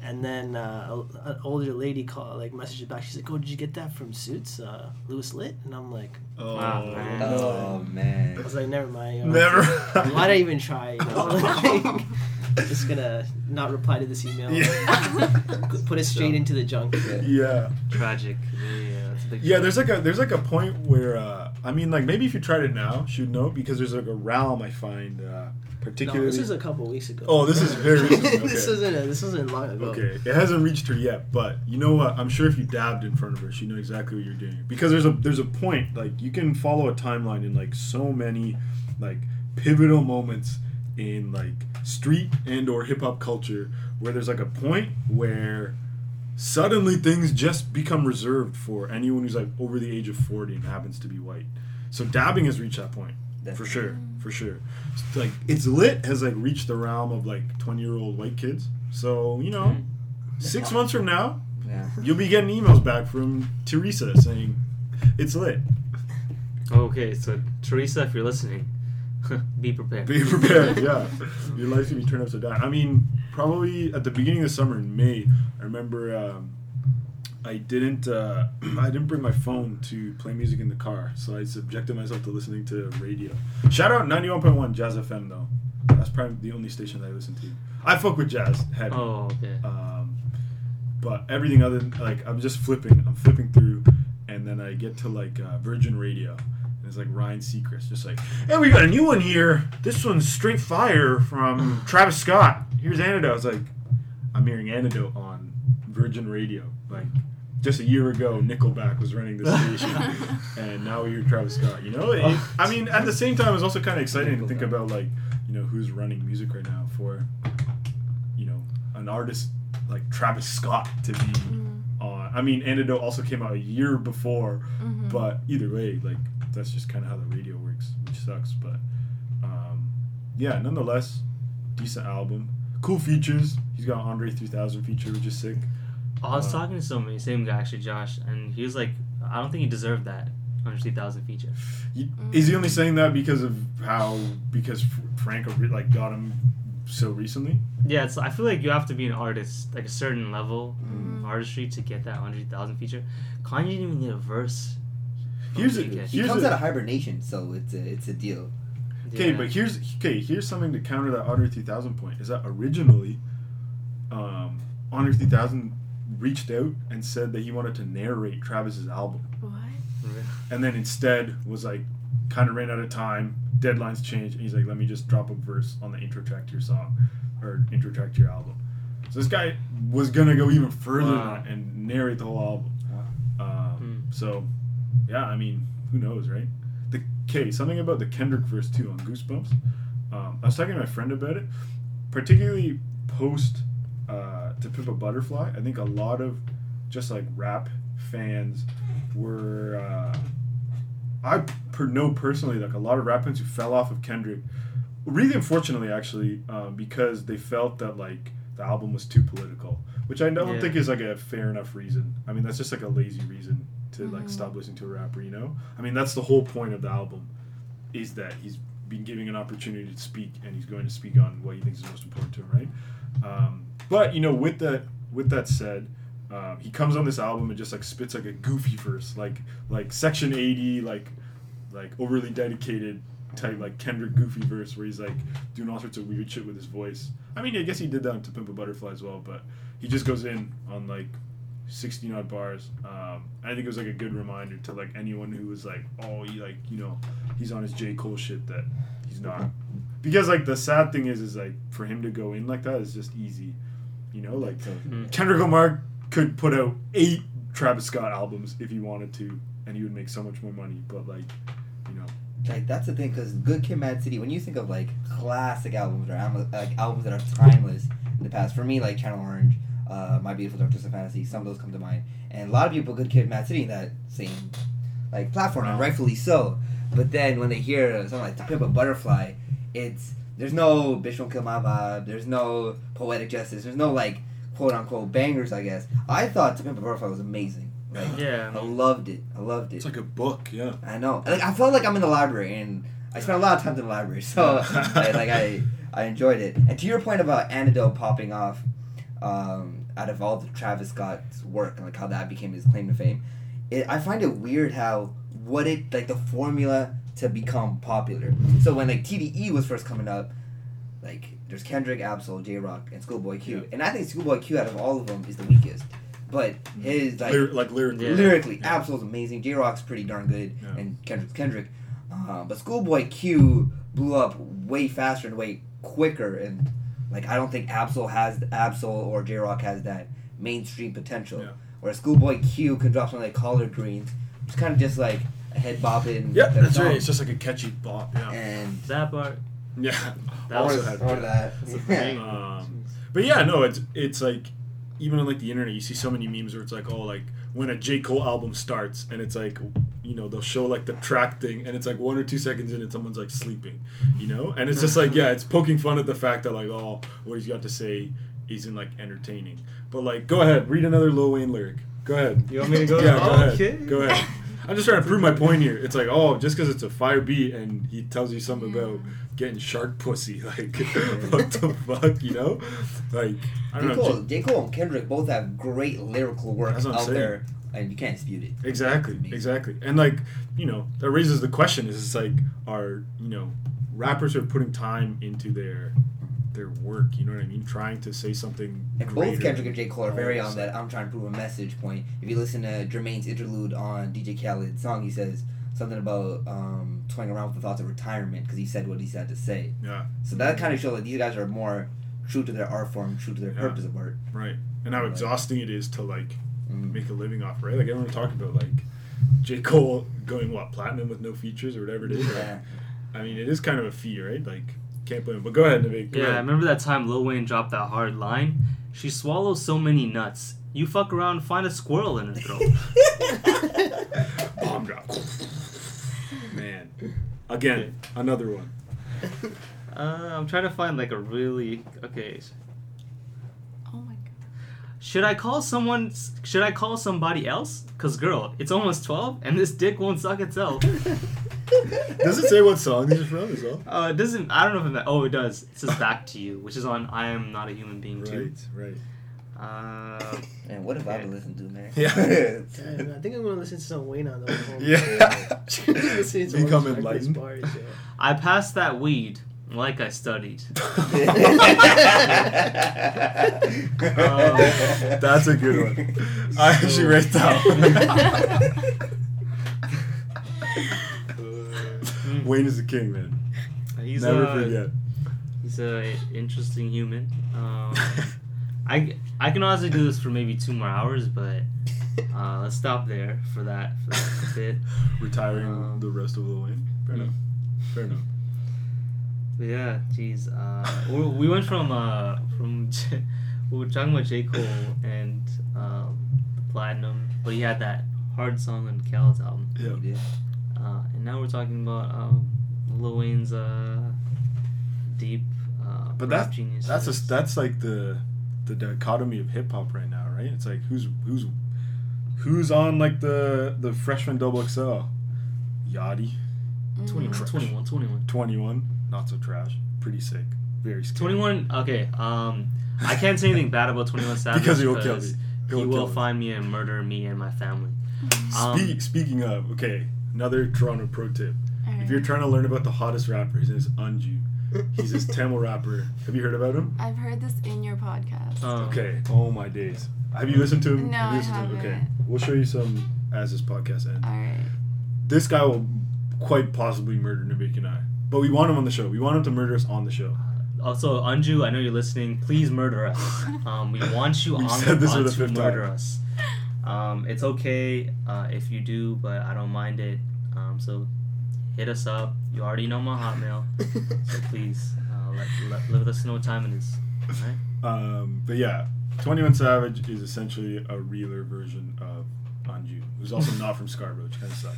And then uh, a, an older lady called, like, messaged back. She's like, oh, did you get that from Suits? Uh, Lewis Lit? And I'm like, oh, wow, man. Oh, man. I was like, never mind. You know, never. Like, why'd I even try, you know? Like, I'm just going to not reply to this email. Yeah. Put it straight so, into the junk. Yeah. yeah. Tragic. Yeah, that's a big yeah thing. there's like a there's like a point where... Uh, I mean, like, maybe if you tried it now, she'd know, because there's, like, a realm I find uh, particularly... No, this is a couple weeks ago. Oh, this is very recent. Okay. this, isn't a, this isn't long ago. Okay, it hasn't reached her yet, but you know what? I'm sure if you dabbed in front of her, she'd know exactly what you're doing. Because there's a there's a point, like, you can follow a timeline in, like, so many, like, pivotal moments in, like, street and or hip-hop culture where there's, like, a point where... Suddenly, things just become reserved for anyone who's like over the age of forty and happens to be white. So dabbing has reached that point, That's for sure, for sure. So, like, It's Lit has like reached the realm of like twenty-year-old white kids. So you know, six months from now, yeah. you'll be getting emails back from Teresa saying, "It's lit." Okay, so Teresa, if you're listening, be prepared. Be prepared. Yeah, your life's gonna be turned upside down. I mean. Probably at the beginning of the summer in May, I remember um, I didn't uh, I didn't bring my phone to play music in the car, so I subjected myself to listening to radio. Shout out ninety-one point one Jazz F M though. That's probably the only station that I listen to. I fuck with jazz heavy. Oh, okay. Um, but everything other than, like, I'm just flipping. I'm flipping through, and then I get to, like, uh, Virgin Radio. And it's, like, Ryan Seacrest. Just like, hey, we got a new one here. This one's Straight Fire from Travis Scott. Here's Antidote. I was like, I'm hearing Antidote on Virgin Radio. Like, just a year ago, Nickelback was running this station. And now we hear Travis Scott. You know? It, I mean, at the same time, it was also kind of exciting to think about, like, you know, who's running music right now for, you know, an artist like Travis Scott to be mm-hmm. on. I mean, Antidote also came out a year before, mm-hmm. but either way, like, that's just kind of how the radio works, which sucks. But, um, yeah, nonetheless, decent album. Cool features. He's got an André three thousand feature, which is sick. I was uh, talking to somebody, same guy, actually, Josh, and he was like, I don't think he deserved that. one hundred thousand feature. Is he only saying that because of how because Frank like got him so recently? Yeah, it's. I feel like you have to be an artist, like a certain level mm. artistry, to get that one hundred thousand feature. Kanye didn't even get a verse. Here's a, here's he comes a, out of hibernation, so it's a it's a deal. Okay, yeah. But here's okay. Here's something to counter that Andre three thousand point. Is that originally, um, Andre three thousand reached out and said that he wanted to narrate Travis's album. What? And then instead was like, kind of ran out of time, deadlines changed, and he's like, let me just drop a verse on the intro track to your song, or intro track to your album. So this guy was going to go even further wow. and narrate the whole album. Wow. Um, hmm. So, yeah, I mean, who knows, right? The Okay, something about the Kendrick verse, too, on Goosebumps. Um, I was talking to my friend about it, particularly post uh, To Pimp a Butterfly. I think a lot of just, like, rap fans were uh, I per- know personally like a lot of rap fans who fell off of Kendrick really unfortunately actually um, because they felt that like the album was too political, which I don't yeah. think is like a fair enough reason. I mean, that's just like a lazy reason to mm-hmm. like stop listening to a rapper, you know? I mean, that's the whole point of the album, is that he's been giving an opportunity to speak, and he's going to speak on what he thinks is most important to him, right? Um, but you know, with that with that said, Um, he comes on this album and just like spits like a goofy verse, like like Section eighty, like like overly dedicated type, like Kendrick goofy verse, where he's like doing all sorts of weird shit with his voice. I mean, I guess he did that on To Pimp a Butterfly as well, but he just goes in on like sixteen odd bars. Um, I think it was like a good reminder to like anyone who was like, oh, he like you know he's on his J. Cole shit, that he's not, because like the sad thing is is like for him to go in like that is just easy, you know, like mm-hmm. Kendrick Lamar could put out eight Travis Scott albums if he wanted to, and he would make so much more money. But like, you know, like that's the thing, because Good Kid, Mad City. When you think of like classic albums or al- like albums that are timeless in the past, for me, like Channel Orange, uh, My Beautiful Dark Twisted and Fantasy, some of those come to mind. And a lot of people, Good Kid, Mad City, in that same like platform, wow. and rightfully so. But then when they hear something like To Pimp a Butterfly, it's there's no Bitch Don't Kill My Vibe, there's no Poetic Justice, there's no like, quote unquote bangers, I guess. I thought To Pimp a Butterfly was amazing. Like, yeah, I loved it. I loved it. It's like a book, yeah. I know. Like, I felt like I'm in the library, and I spent a lot of time in the library, so I, like I, I enjoyed it. And to your point about Antidote popping off, um, out of all the Travis Scott's work and like how that became his claim to fame, it, I find it weird how what it like the formula to become popular. So when like T D E was first coming up, like, there's Kendrick, Absoul, Jay Rock, and Schoolboy Q. Yeah. And I think Schoolboy Q, out of all of them, is the weakest. But his, like... Lyr- like, lyrically. Yeah. Lyrically, yeah. Absoul's amazing. Jay Rock's pretty darn good. Yeah. And Kendrick's Kendrick. Uh, but Schoolboy Q blew up way faster and way quicker. And, like, I don't think Absoul has... Absoul or Jay Rock has that mainstream potential. Yeah. Whereas Schoolboy Q can drop something like Collard Greens. It's kind of just, like, a head bopping. Yeah, that's song. Right. It's just, like, a catchy bop. Yeah. And... That part... Yeah, that also had that. That. um, but yeah, no, it's it's like even on like the internet, you see so many memes where it's like, oh, like when a J. Cole album starts, and it's like, you know, they'll show like the track thing, and it's like one or two seconds in, and someone's like sleeping, you know, and it's just like, yeah, it's poking fun at the fact that like, oh, what he's got to say isn't like entertaining, but like, go ahead, read another Lil Wayne lyric. Go ahead. You want me to go? Yeah, go ahead. Okay. Go ahead. I'm just trying to prove my point here. It's like, oh, just because it's a fire beat and he tells you something yeah. about getting shark pussy, like what the fuck, you know? Like I don't J. Cole, know. J. Cole and Kendrick both have great lyrical work out saying. there, and you can't dispute it. Exactly, exactly. And like, you know, that raises the question: is it's like, are you know, rappers are putting time into their their work? You know what I mean? Trying to say something. And both Kendrick and J. Cole are very on that I'm trying to prove a message point. If you listen to Jermaine's interlude on D J Khaled's song, he says something about um, toying around with the thoughts of retirement because he said what he had to say. Yeah. So that kind of shows that these guys are more true to their art form, true to their yeah. purpose of art. Right. And how like, exhausting it is to like mm. make a living off, right? Like everyone talked about like J. Cole going what platinum with no features or whatever it is. Yeah. Right? I mean, it is kind of a fee, right? Like. Can't blame him, but go ahead, Navik. Yeah, ahead. I remember that time Lil Wayne dropped that hard line. She swallows so many nuts. You fuck around, find a squirrel in her throat. Bomb drop. Man. Again, another one. Uh, I'm trying to find like a really... Okay. Oh my god. Should I call someone... Should I call somebody else? Because girl, it's almost twelve and this dick won't suck itself. Does it say what song these are from as well? Uh, it doesn't. I don't know if it meant, oh, it does. It says Back to You, which is on I Am Not a Human Being two. Right, right. Uh, man, what have yeah. I been listening to, man? Yeah. Damn, I think I'm going to listen to some Wayne on the way home. Yeah. Become enlightened. Bars, yeah. I passed that weed like I studied. uh, That's a good one. I actually wrote that one. Wayne is the king, man. He's Never a, forget. He's a interesting human. Um, I, I can honestly do this for maybe two more hours, but uh, let's stop there for that, for that bit. Retiring um, the rest of Lil Wayne. Fair enough. Fair enough. But yeah, geez. Uh, we went from... Uh, from J- we were talking about J. Cole and uh, Platinum, but he had that hard song on Khaled's album. Yeah. He did. Uh, and now we're talking about um, Lil Wayne's uh, deep, uh, but rap that, genius. That's a, that's like the the dichotomy of hip hop right now, right? It's like who's who's who's on like the the freshman double X L, Yachty, mm. twenty-one, twenty-one, twenty-one, not so trash, pretty sick, very scary. twenty-one, okay. Um, I can't say anything bad about twenty-one Savage because he will kill me. He will, he will find me. me and murder me and my family. Um, Spe- speaking of, okay. Another Toronto pro tip. Right. If you're trying to learn about the hottest rapper, his name is Anju. He's this Tamil rapper. Have you heard about him? I've heard this in your podcast. Oh, okay. Oh, my days. Have you listened to him? No, have you listened I haven't. To him? Okay. We'll show you some as this podcast ends. All right. This guy will quite possibly murder Navik and I. But we want him on the show. We want him to murder us on the show. Also, Anju, I know you're listening. Please murder us. um, we want you on the show to murder time. us. Um, it's okay uh, if you do, but I don't mind it. Um, so hit us up. You already know my hotmail, so please uh, let, let, let us know what time it is. All right? Um, but yeah, twenty-one Savage is essentially a realer version of Anju, who's also not from Scarborough, which kind of sucks.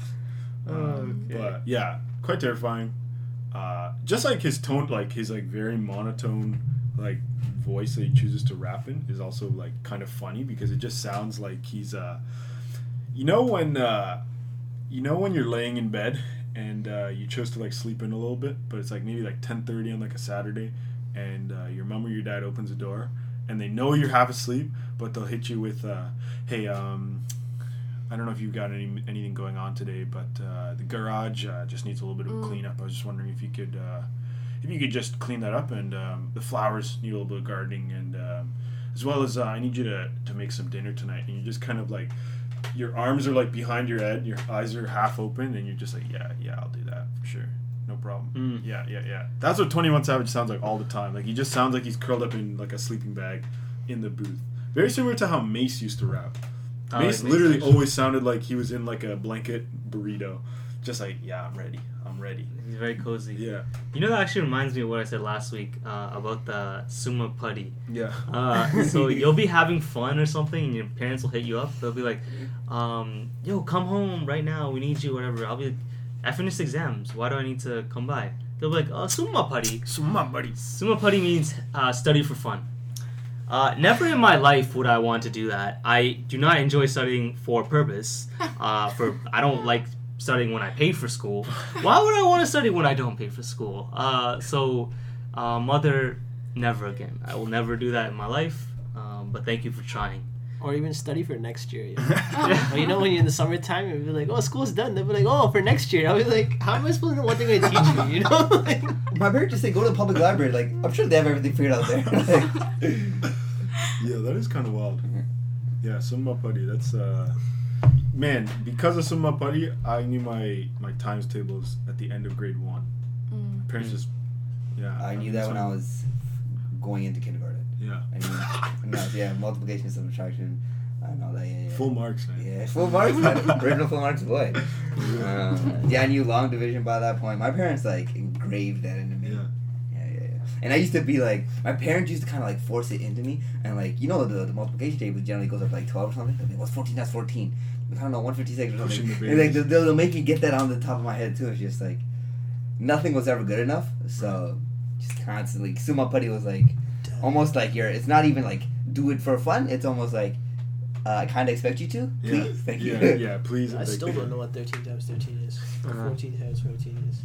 Um, okay. But yeah, quite terrifying. Uh, just like his tone, like his like very monotone like voice that he chooses to rap in is also like kind of funny because it just sounds like he's uh you know when uh you know when you're laying in bed and uh you chose to like sleep in a little bit, but it's like maybe like ten thirty on like a Saturday and uh your mom or your dad opens the door and they know you're half asleep, but they'll hit you with uh hey um I don't know if you've got any anything going on today, but uh the garage uh, just needs a little bit of a cleanup. I was just wondering if you could uh If you could just clean that up, and um, the flowers need a little bit of gardening, and um, as well as uh, I need you to, to make some dinner tonight. And you just kind of like, your arms are like behind your head, your eyes are half open, and you're just like, yeah, yeah, I'll do that for sure, no problem. Mm. Yeah, yeah, yeah. That's what twenty-one Savage sounds like all the time. Like he just sounds like he's curled up in like a sleeping bag in the booth. Very similar to how Mace used to rap. Mace, oh, like Mace literally actually. always sounded like he was in like a blanket burrito, just like yeah, I'm ready. I'm ready. He's very cozy. Yeah. You know, that actually reminds me of what I said last week uh, about the Summa Putty. Yeah. Uh, so you'll be having fun or something, and your parents will hit you up. They'll be like, um, yo, come home right now. We need you, whatever. I'll be like, I finished exams. Why do I need to come by? They'll be like, oh, Summa Putty. Summa Putty. Summa Putty means uh, study for fun. Uh, never in my life would I want to do that. I do not enjoy studying for a purpose. Uh, for I don't like studying when I pay for school. Why would I want to study when I don't pay for school? Uh, so, uh, mother, never again. I will never do that in my life. Um, but thank you for trying. Or even study for next year. Yeah. Or, you know, when you're in the summertime, you'll be like, oh, school's done. They'll be like, oh, for next year. I'll be like, how am I supposed to know what they're going to teach you, you know? Like, my parents just say, go to the public library. Like, I'm sure they have everything figured out there. Like, yeah, that is kind of wild. Yeah, Summa Padi, that's, uh... man, because of Summa Padi, I knew my, my times tables at the end of grade one. Mm. My parents just, yeah. I, I knew that when I was going into kindergarten. Yeah. I mean, no, yeah, multiplication, subtraction, and all that. Yeah, yeah. Full marks, man. Yeah, full marks, man. Original full marks, boy. Yeah. Um, yeah, I knew long division by that point. My parents, like, engraved that into me. Yeah. Yeah, yeah, yeah. And I used to be, like, my parents used to kind of, like, force it into me. And, like, you know, the, the multiplication table generally goes up, like, twelve or something. They'll be like, what's fourteen? That's fourteen. I don't know, one fifty-six or something. The and, like, they'll, they'll make me get that on the top of my head, too. It's just, like, nothing was ever good enough. So, just constantly. Summa Padi was, like... almost like you're, it's not even like do it for fun, it's almost like I uh, kind of expect you to, please, yeah. Thank you. Yeah, yeah, please. I still don't know what thirteen times thirteen is, or uh-huh. fourteen times fourteen is.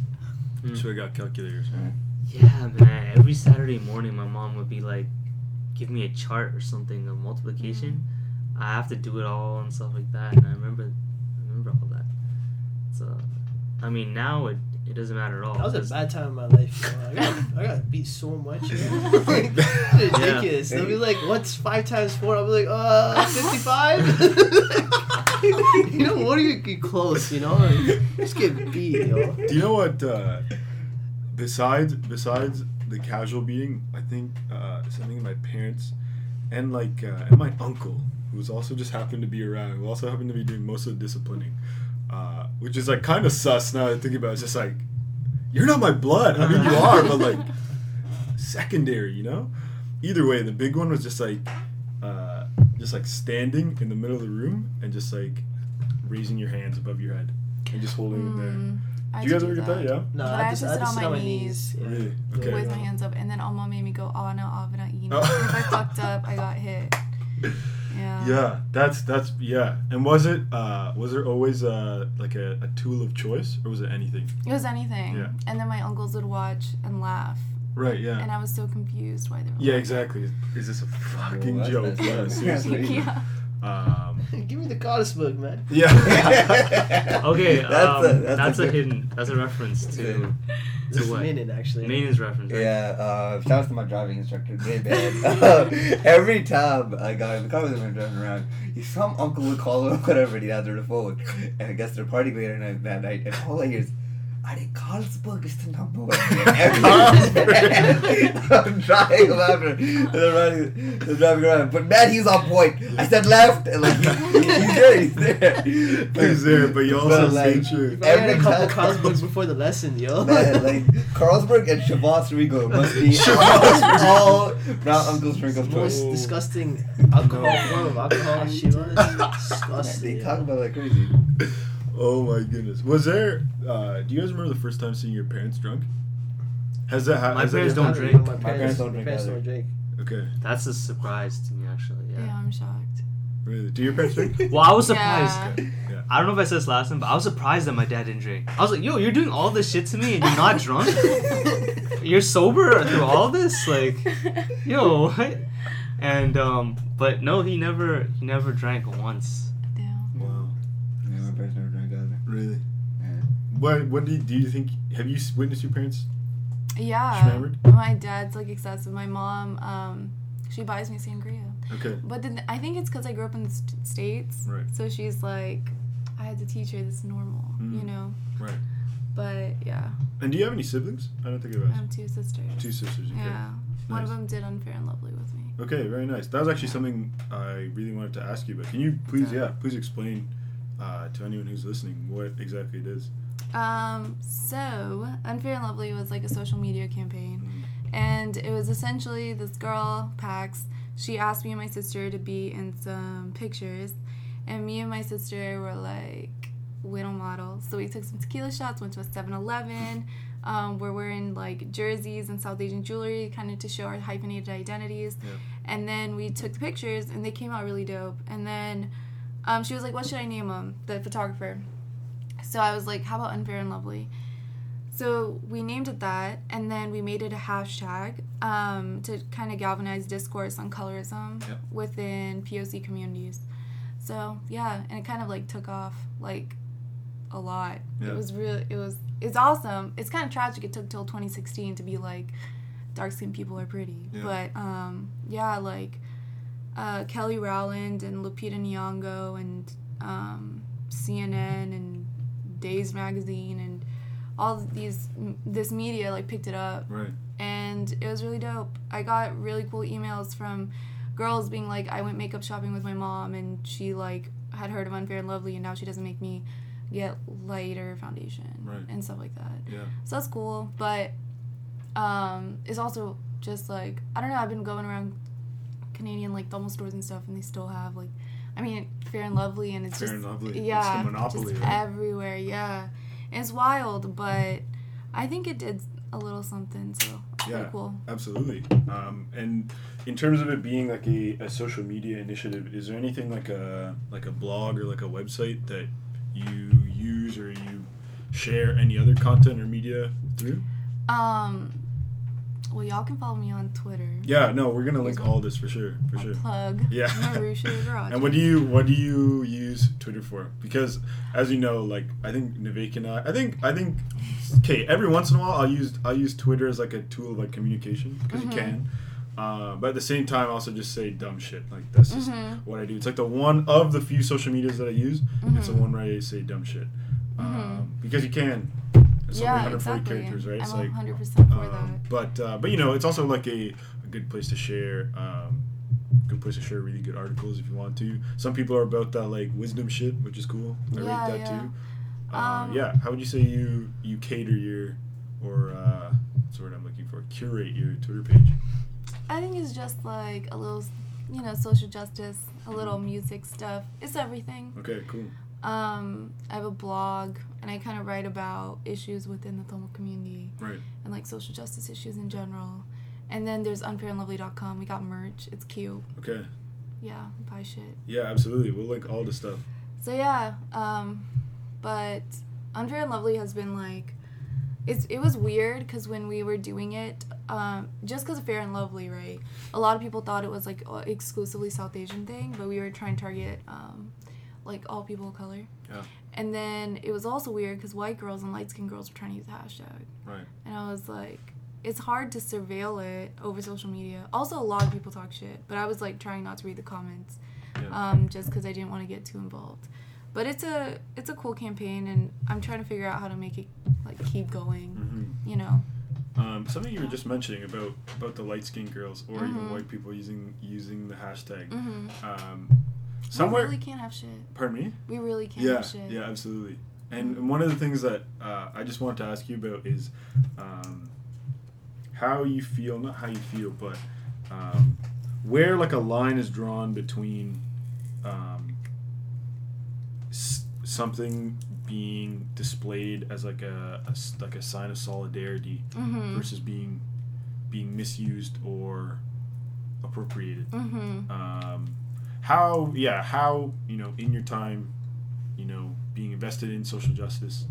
Mm. So I got calculators, right? Yeah, man, every Saturday morning my mom would be like, give me a chart or something of multiplication. Mm. I have to do it all and stuff like that, and I remember I remember all that. So, I mean, now it It doesn't matter at all. That was a bad time in my life. You know? I, got, I got beat so much. You know? Like, it's ridiculous. Yeah. They'll be like, what's five times four? I'll be like, uh, fifty-five? You know, what do you get close, you know? Like, just get beat, yo. Do you know what, uh, besides besides the casual beating, I think uh, something my parents and, like, uh, and my uncle, who's also just happened to be around, who also happened to be doing most of the disciplining, Uh, which is like kind of sus now that I think about it. It's just like, you're not my blood. I mean, you are, but like secondary, you know? Either way, the big one was just like, uh, just like standing in the middle of the room and just like raising your hands above your head and just holding mm, it there. Did you guys ever get that? Yeah? No, but I, I just, just I sit on my knees, knees. Yeah. Really? Okay. With yeah. my hands up, and then Alma made me go, oh no, Avana, you know, if I fucked up, I got hit. Yeah. yeah, that's, that's, yeah. And was it, uh, was there always, uh, like a, a tool of choice, or was it anything? It was anything. Yeah. And then my uncles would watch and laugh. Right, yeah. And I was so confused why they were Yeah, laughing. Exactly. Is this a fucking well, joke? Yeah, seriously. Yeah. Um, Give me the goddess book, man. Yeah. Okay, um, that's, a, that's, that's a, a hidden, that's a reference to... It's Mainin, actually. Mainin's reference, right? Yeah, uh, shout out to my driving instructor, Jay Bad. uh, every time I got in the car with him and driving around, some uncle would call him, whatever, and he'd answer the phone. And I guess they're partying later night, that night, and all I hear is, I think Carlsberg is the number one. I'm trying to laugh at him. They're driving around. But man, he's on point. I said left. And like, he's there. He's there. He's there, but you also say true. I had a couple Carlsbergs before the lesson, yo. Man, like, Carlsberg and Shabazz Rigo must be all brown uncles drink of choice. Most disgusting alcohol form of alcohol. She was disgusting. They talk about it like crazy. Oh my goodness! Was there? Uh, do you guys remember the first time seeing your parents drunk? Has that happened? My, my parents don't drink. My parents don't drink. My parents don't drink. Okay. That's a surprise to me, actually. Yeah. Yeah, I'm shocked. Really? Do your parents drink? Well, I was surprised. Yeah. Yeah. I don't know if I said this last time, but I was surprised that my dad didn't drink. I was like, "Yo, you're doing all this shit to me, and you're not drunk? You're sober through all this? Like, yo, what?" And um, but no, he never, he never drank once. Really? Yeah. What, what do you, do you think, have you witnessed your parents? Yeah. Shammered? My dad's, like, excessive. My mom, um, she buys me sangria. Okay. But then I think it's because I grew up in the st- States. Right. So she's like, I had to teach her this normal, mm. you know? Right. But, yeah. And do you have any siblings? I don't think I've asked. I have two sisters. Two sisters, okay. Yeah. Nice. One of them did Unfair and Lovely with me. Okay, very nice. That was actually yeah. something I really wanted to ask you, but can you please, yeah, yeah please explain... Uh, to anyone who's listening, what exactly it is. Um, so, Unfair and Lovely was like a social media campaign. Mm. And it was essentially this girl, Pax, she asked me and my sister to be in some pictures. And me and my sister were like, we don't model. So we took some tequila shots, went to a seven eleven. Um, we're wearing like jerseys and South Asian jewelry kind of to show our hyphenated identities. Yeah. And then we took the pictures, and they came out really dope. And then um, she was like, what should I name them, the photographer? So I was like, how about Unfair and Lovely? So we named it that, and then we made it a hashtag um, to kind of galvanize discourse on colorism yep. within P O C communities. So, yeah, and it kind of, like, took off, like, a lot. Yep. It was really, it was, it's awesome. It's kind of tragic it took till twenty sixteen to be, like, dark-skinned people are pretty. Yep. But, um, yeah, like, uh, Kelly Rowland and Lupita Nyong'o and um, C N N and Days Magazine and all these, this media, like, picked it up. Right. And it was really dope. I got really cool emails from girls being like, I went makeup shopping with my mom, and she, like, had heard of Unfair and Lovely, and now she doesn't make me get lighter foundation right. and stuff like that. Yeah. So that's cool, but um, it's also just, like, I don't know, I've been going around Canadian, like, Thumble stores and stuff, and they still have, like, I mean, Fair and Lovely, and it's Fair just... Fair and Lovely. Yeah. It's the monopoly, just right? everywhere, yeah. It's wild, but I think it did a little something, so it's yeah, pretty cool. Absolutely. Um, and in terms of it being like a, a social media initiative, is there anything like a like a blog or like a website that you use or you share any other content or media through? Um, well, y'all can follow me on Twitter. Yeah, no, we're gonna link all this for sure, for sure. Plug. Yeah. And what do you what do you use Twitter for? Because as you know, like I think Nivek and I, I think I think, okay, every once in a while I'll use I'll use Twitter as like a tool of like communication because mm-hmm. you can. Uh, but at the same time, I also just say dumb shit. Like, that's just mm-hmm. what I do. It's like the one of the few social medias that I use. Mm-hmm. It's the one where I say dumb shit. Mm-hmm. Um, because you can. It's yeah, only one hundred forty exactly. characters, right? I'm one hundred percent it's like, for um, that. But, uh, but, you know, it's also like a, a good place to share. Um, good place to share really good articles if you want to. Some people are about that, like, wisdom shit, which is cool. I yeah, read that, yeah. too. Uh, um, yeah. How would you say you, you cater your, or uh, that's the word I'm looking for, curate your Twitter page? I think it's just, like, a little, you know, social justice, a little music stuff. It's everything. Okay, cool. Um, I have a blog, and I kind of write about issues within the Tamil community. Right. And, like, social justice issues in general. And then there's unfair and lovely dot com. We got merch. It's cute. Okay. Yeah, buy shit. Yeah, absolutely. We'll link all the stuff. So, yeah. Um, but Unfair and Lovely has been, like, it's it was weird because when we were doing it, Um, just because of Fair and Lovely, right? A lot of people thought it was like exclusively South Asian thing, but we were trying to target um, like all people of color. Yeah. And then it was also weird because white girls and light skinned girls were trying to use the hashtag. Right. And I was like, it's hard to surveil it over social media. Also, a lot of people talk shit, but I was like trying not to read the comments, yeah. um, just because I didn't want to get too involved. But it's a it's a cool campaign, and I'm trying to figure out how to make it like keep going. Mm-hmm. You know. Um, something you were just mentioning about, about the light-skinned girls or mm-hmm. even white people using using the hashtag. Mm-hmm. Um, somewhere, we really can't have shit. Pardon me? We really can't yeah, have shit. Yeah, absolutely. And mm-hmm. one of the things that uh, I just wanted to ask you about is um, how you feel, not how you feel, but um, where like a line is drawn between um, s- something being displayed as like a, a like a sign of solidarity mm-hmm. versus being being misused or appropriated. Mm-hmm. Um, how yeah how you know in your time you know being invested in social justice,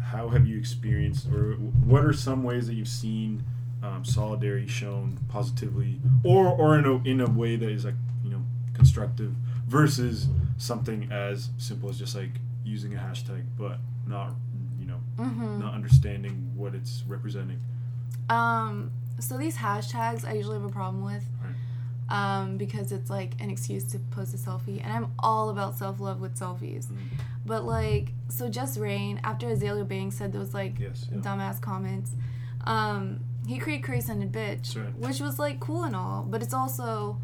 how have you experienced or what are some ways that you've seen um, solidarity shown positively or or in a in a way that is like you know constructive versus something as simple as just like using a hashtag, but not, you know, mm-hmm. not understanding what it's representing. Um, so these hashtags I usually have a problem with, right. um, because it's like an excuse to post a selfie, and I'm all about self-love with selfies. Mm. But like, so Just Rain, after Azalea Banks said those like yes, yeah. dumbass comments, um, he created Chris and a bitch, right. which was like cool and all, but it's also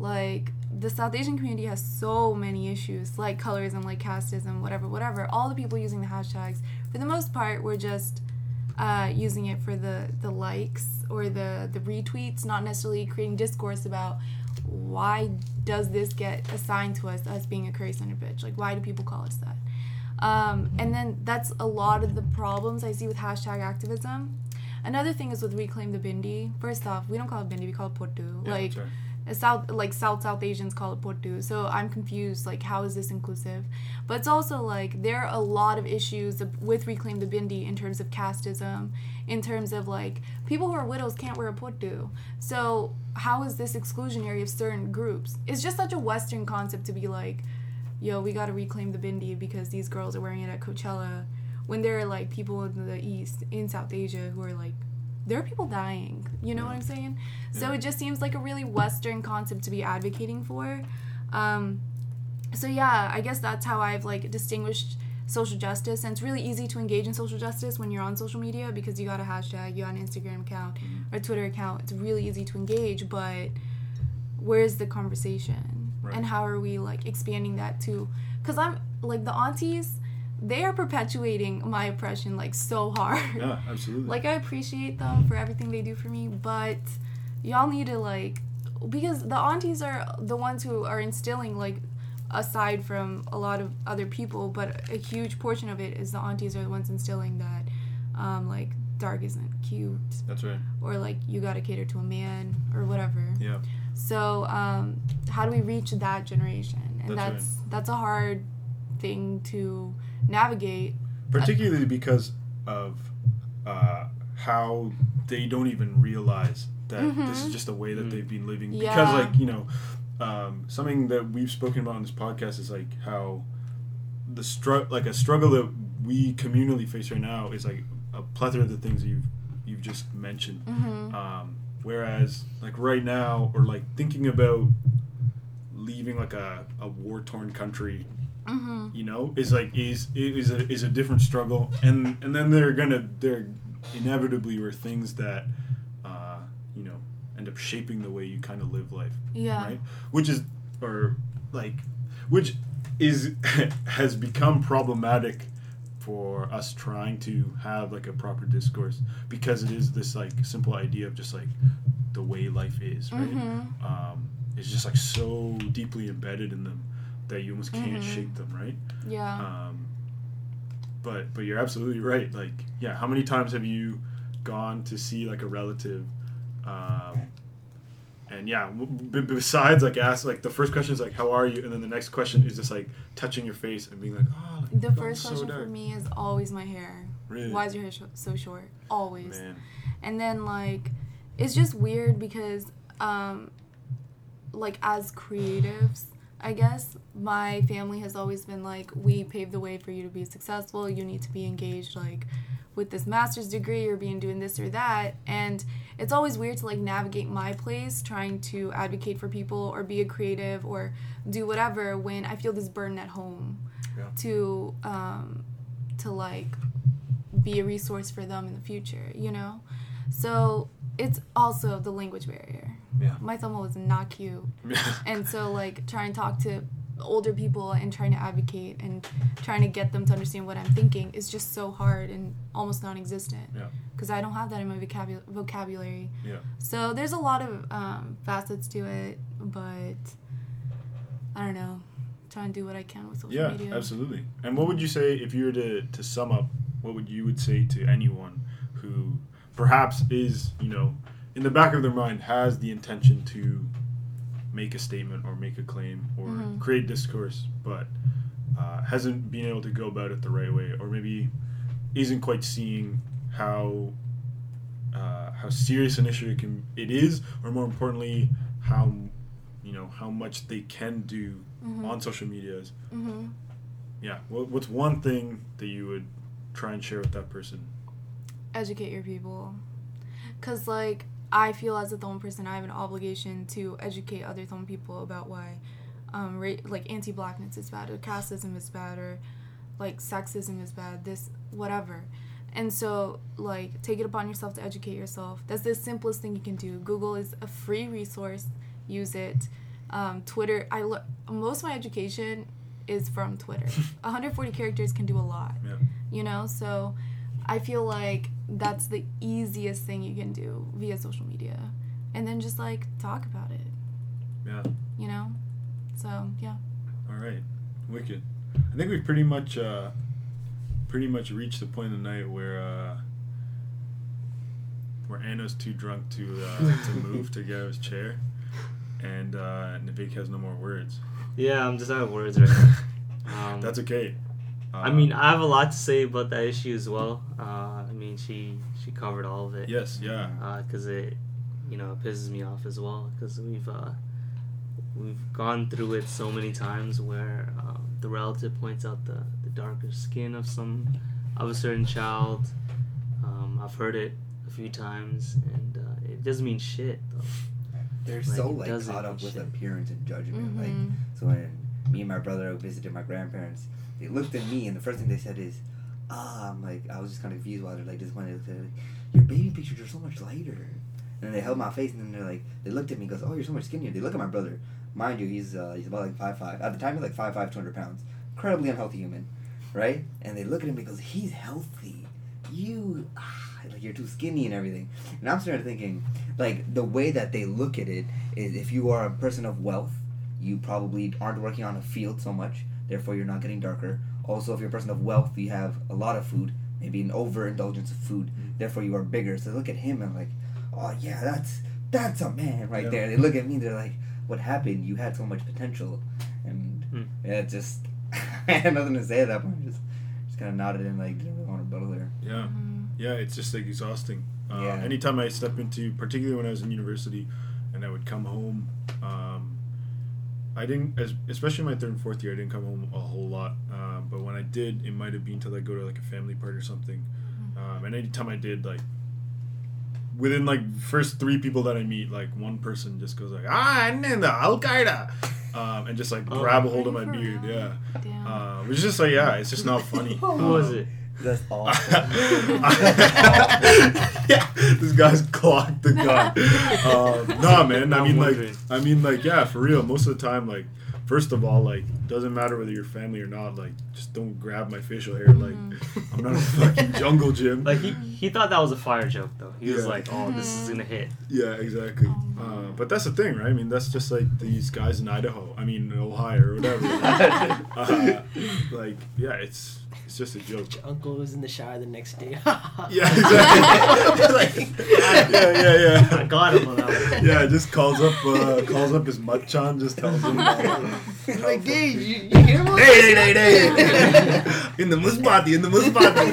like the South Asian community has so many issues, like colorism, like casteism, whatever, whatever. All the people using the hashtags, for the most part, were just uh, using it for the, the likes or the, the retweets, not necessarily creating discourse about why does this get assigned to us, us being a curry center bitch? Like, why do people call us that? Um, and then that's a lot of the problems I see with hashtag activism. Another thing is with Reclaim the Bindi. First off, we don't call it Bindi, we call it Portu. Yeah, like, South, like South South Asians call it Portu. So I'm confused, like, how is this inclusive? But it's also, like, there are a lot of issues with Reclaim the Bindi in terms of casteism, in terms of, like, people who are widows can't wear a Portu. So how is this exclusionary of certain groups? It's just such a Western concept to be like, yo, we gotta reclaim the Bindi because these girls are wearing it at Coachella, when there are, like, people in the East, in South Asia, who are, like, there are people dying, you know yeah. what I'm saying? So yeah. it just seems like a really Western concept to be advocating for. Um, so, yeah, I guess that's how I've, like, distinguished social justice. And it's really easy to engage in social justice when you're on social media because you got a hashtag, you got an Instagram account mm. or Twitter account. It's really easy to engage, but where's the conversation? Right. And how are we, like, expanding that to... Because I'm, like, the aunties... They are perpetuating my oppression, like, so hard. Yeah, absolutely. Like, I appreciate them for everything they do for me, but y'all need to, like... Because the aunties are the ones who are instilling, like, aside from a lot of other people, but a huge portion of it is the aunties are the ones instilling that, um, like, dark isn't cute. That's right. Or, like, you gotta cater to a man, or whatever. Yeah. So, um, how do we reach that generation? And that's, that's, right. that's a hard thing to... navigate, particularly because of uh, how they don't even realize that mm-hmm. this is just the way that mm-hmm. they've been living. Yeah. Because, like, you know, um, something that we've spoken about on this podcast is, like, how the stru- like a struggle that we communally face right now is, like, a plethora of the things that you've you've just mentioned. Mm-hmm. Um, whereas, like, right now, or, like, thinking about leaving, like, a, a war-torn country. Mm-hmm. You know, is like is is a is a different struggle, and and then there are gonna there inevitably were things that uh, you know end up shaping the way you kind of live life. Yeah. Right. Which is or like which is has become problematic for us trying to have, like, a proper discourse, because it is this, like, simple idea of just, like, the way life is. Right. Mm-hmm. Um, it's just, like, so deeply embedded in them that you almost can't mm-hmm. shake them, right? Yeah. Um, but but you're absolutely right. Like, yeah, how many times have you gone to see, like, a relative? Um, and, yeah, b- besides, like, ask, like, the first question is, like, how are you? And then the next question is just, like, touching your face and being like, oh, like, the first question so for me is always my hair. Really? Why is your hair sh- so short? Always. Man. And then, like, it's just weird because, um, like, as creatives... I guess my family has always been like, we paved the way for you to be successful. You need to be engaged, like, with this master's degree or being doing this or that. And it's always weird to, like, navigate my place trying to advocate for people or be a creative or do whatever when I feel this burden at home yeah. to, um, to, like, be a resource for them in the future, you know? So it's also the language barrier. Yeah. My Thumble was not cute. And so, like, trying to talk to older people and trying to advocate and trying to get them to understand what I'm thinking is just so hard and almost non-existent. Yeah. Because I don't have that in my vocabula- vocabulary. Yeah. So there's a lot of um, facets to it, but I don't know. Trying to do what I can with social yeah, media. Yeah, absolutely. And what would you say, if you were to, to sum up, what would you would say to anyone who perhaps is, you know, in the back of their mind has the intention to make a statement or make a claim or mm-hmm. create discourse, but uh, hasn't been able to go about it the right way, or maybe isn't quite seeing how uh, how serious an issue it can it is, or more importantly, how you know how much they can do mm-hmm. on social medias. Mm-hmm. Yeah, what, what's one thing that you would try and share with that person? Educate your people, because, like, I feel as a Thong person, I have an obligation to educate other Thong people about why, um, ra- like, anti-blackness is bad, or casteism is bad, or, like, sexism is bad, this, whatever. And so, like, take it upon yourself to educate yourself. That's the simplest thing you can do. Google is a free resource. Use it. Um, Twitter, I lo- most of my education is from Twitter. one hundred forty characters can do a lot, yeah. you know? So I feel like that's the easiest thing you can do via social media, and then just, like, talk about it. Yeah. You know? So, yeah. All right. Wicked. I think we've pretty much uh, pretty much reached the point of the night where uh, where Ando's too drunk to uh, to move to get out of his chair, and uh, Navik has no more words. Yeah, I'm just out of words right now. Um, That's okay. Uh, I mean, I have a lot to say about that issue as well. Uh, I mean, she she covered all of it. Yes, yeah. Because uh, it, you know, pisses me off as well. Because we've uh, we've gone through it so many times where uh, the relative points out the, the darker skin of some of a certain child. Um, I've heard it a few times, and uh, it doesn't mean shit though. They're like, so like caught up with shit. Appearance and judgment. Mm-hmm. Like, so when me and my brother visited my grandparents, they looked at me, and the first thing they said is, "Ah," I'm like, I was just kind of confused while they're like this one. They said, "Your baby pictures are so much lighter." And then they held my face, and then they're like, they looked at me, and goes, "Oh, you're so much skinnier." They look at my brother, mind you, he's uh, he's about like five five at the time, he's like five five, two hundred pounds, incredibly unhealthy human, right? And they look at him, and goes, "He's healthy. You, ah, like you're too skinny and everything." And I'm starting thinking, like the way that they look at it is, if you are a person of wealth, you probably aren't working on a field so much. Therefore, you're not getting darker. Also, if you're a person of wealth, you have a lot of food, maybe an overindulgence of food. Therefore, you are bigger. So look at him and I'm like, oh yeah, that's that's a man right yeah. there. They look at me and they're like, what happened? You had so much potential, and hmm. yeah, just I had nothing to say at that point. I just just kind of nodded and like didn't really want to rebuttal there. Yeah, mm-hmm. yeah, it's just like exhausting. Uh, yeah. Anytime I step into, particularly when I was in university, and I would come home. Um, I didn't, as, especially my third and fourth year, I didn't come home a whole lot. Um, but when I did, it might have been till I go to like a family party or something. Um, and any time I did, like within like first three people that I meet, like one person just goes like, "Ah, and then the Al Qaeda," um, and just like oh, grab a hold of my beard. Yeah, uh, which is just like yeah, it's just not funny. What um, was it? That's awful. Yeah, this guy's clocked the gun. Um, nah, man. I mean, like, I mean, like, yeah, for real. Most of the time, like, first of all, like, doesn't matter whether you're family or not. Like, just don't grab my facial hair. Like, mm. I'm not a fucking jungle gym. Like, he he thought that was a fire joke though. He was yeah. like, oh, this is gonna hit. Yeah, exactly. Uh, but that's the thing, right? I mean, that's just like these guys in Idaho. I mean, Ohio or whatever. Like, uh, like yeah, it's. It's just a joke. Your uncle was in the shower the next day. Yeah, exactly. Like, yeah, yeah, yeah. I got him on that one. Yeah, just calls up, uh, calls up his machon, just tells him. He's like, dude, you, you hear what? Hey, hey, hey, hey. In the musbati, in the musbati.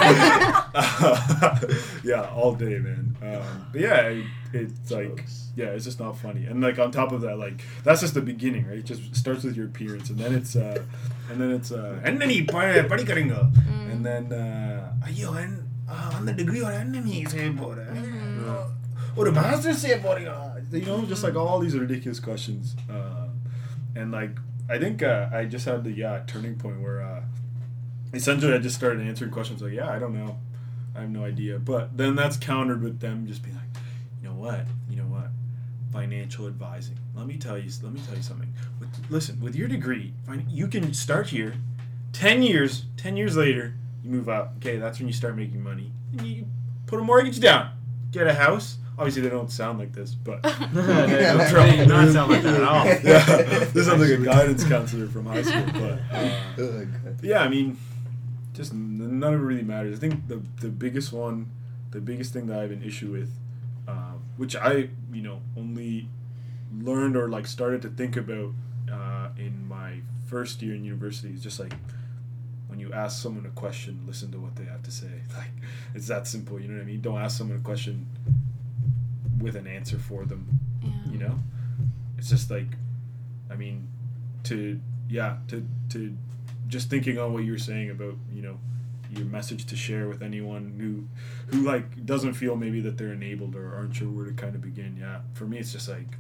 uh, yeah, all day, man. Um, but yeah, it, it's like, yeah, it's just not funny. And like on top of that, like that's just the beginning, right? It just starts with your appearance, and then it's, uh, and then it's, uh, and then he party karinga. Mm. And then, uh, ayo, and on the degree, or or a master say, you know, just like all these ridiculous questions. Uh, and like, I think uh, I just had the yeah turning point where uh, essentially I just started answering questions like, yeah, I don't know, I have no idea. But then that's countered with them just being like, you know what, you know what, financial advising. Let me tell you, let me tell you something. With, listen, with your degree, you can start here. Ten years, ten years later, you move up. Okay, that's when you start making money. And you put a mortgage down, get a house. Obviously, they don't sound like this, but yeah, they do not sound like that at all. Yeah, this sounds like a guidance counselor from high school. But uh, yeah, I mean, just none of it really matters. I think the the biggest one, the biggest thing that I have an issue with, um, which I you know only learned or like started to think about uh, in my first year in university, is just like, when you ask someone a question, listen to what they have to say. Like, it's that simple. You know what I mean? Don't ask someone a question with an answer for them. Yeah. You know, it's just like, I mean, to yeah, to to just thinking on what you were saying about, you know, your message to share with anyone who who like doesn't feel maybe that they're enabled or aren't sure where to kind of begin. Yeah, for me, it's just like,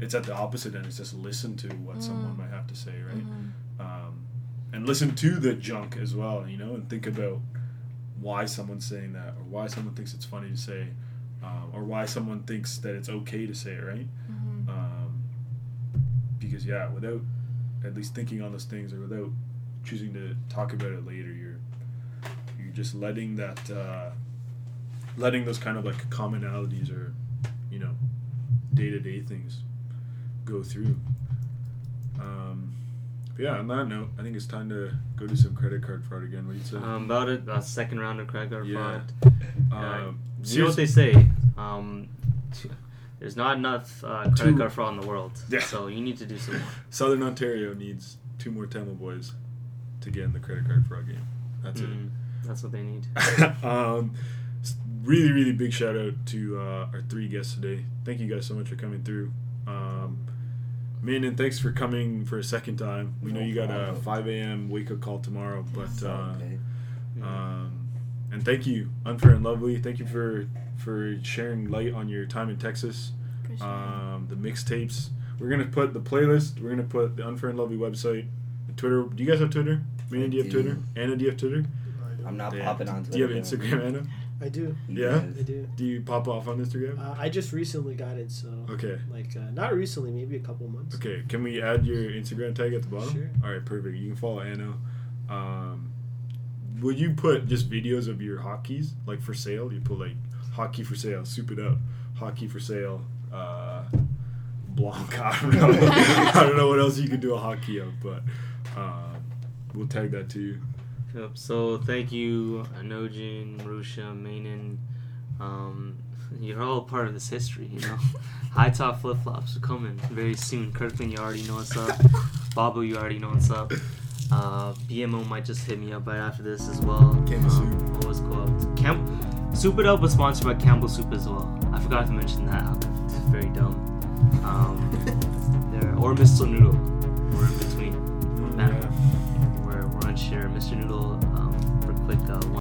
it's at the opposite end. It's just listen to what mm. someone might have to say, right? Mm-hmm. Um, and listen to the junk as well, you know, and think about why someone's saying that, or why someone thinks it's funny to say, um, or why someone thinks that it's okay to say it, right? Mm-hmm. Um, because, yeah, without at least thinking on those things, or without choosing to talk about it later, you're you're just letting that, uh, letting those kind of like commonalities, or, you know, day-to-day things go through. Um, But yeah, on that note, I think it's time to go do some credit card fraud again. What do you say? Um, about it, a second round of credit card yeah. fraud. Uh, see what they say. Um, there's not enough uh, credit two. card fraud in the world, yeah. so you need to do some more. Southern Ontario needs two more Tamil boys to get in the credit card fraud game. That's mm, it. That's what they need. um, really, really big shout out to uh, our three guests today. Thank you guys so much for coming through. Um, Amine, thanks for coming for a second time. We know you got a five a.m. wake-up call tomorrow, but uh, um, and thank you, Unfair and Lovely. Thank you for for sharing light on your time in Texas. Um, the mixtapes. We're gonna put the playlist. We're gonna put the Unfair and Lovely website, the Twitter. Do you guys have Twitter? Amine, do you have Twitter? Anna, do you have Twitter? I'm not yeah. popping on Twitter. Do you have Instagram, Anna? I do. Yeah? I do. Do you pop off on Instagram? Uh, I just recently got it, so... Okay. Like, uh, not recently, maybe a couple months. Okay, can we add your Instagram tag at the bottom? Sure. All right, perfect. You can follow Anno. Um, will you put just videos of your hotkeys, like, for sale? You put, like, hotkey for sale, soup it up, hotkey for sale, uh, Blanc, I don't know. I don't know what else you could do a hotkey of, but uh, we'll tag that to you. Yep, so thank you, Anojin, Marusha, Mainan. Um, you're all part of this history, you know. High top flip flops are coming very soon. Kirkland, you already know what's up. Babu, you already know what's up. Uh, B M O might just hit me up right after this as well. Campbell um, Soup. Always go out. Camp- Soup It Up was sponsored by Campbell Soup as well. I forgot to mention that. It's very dumb. Um, there, or Mister Noodle. We're in between. We're unsure. Mister Noodle um, for quick uh, one.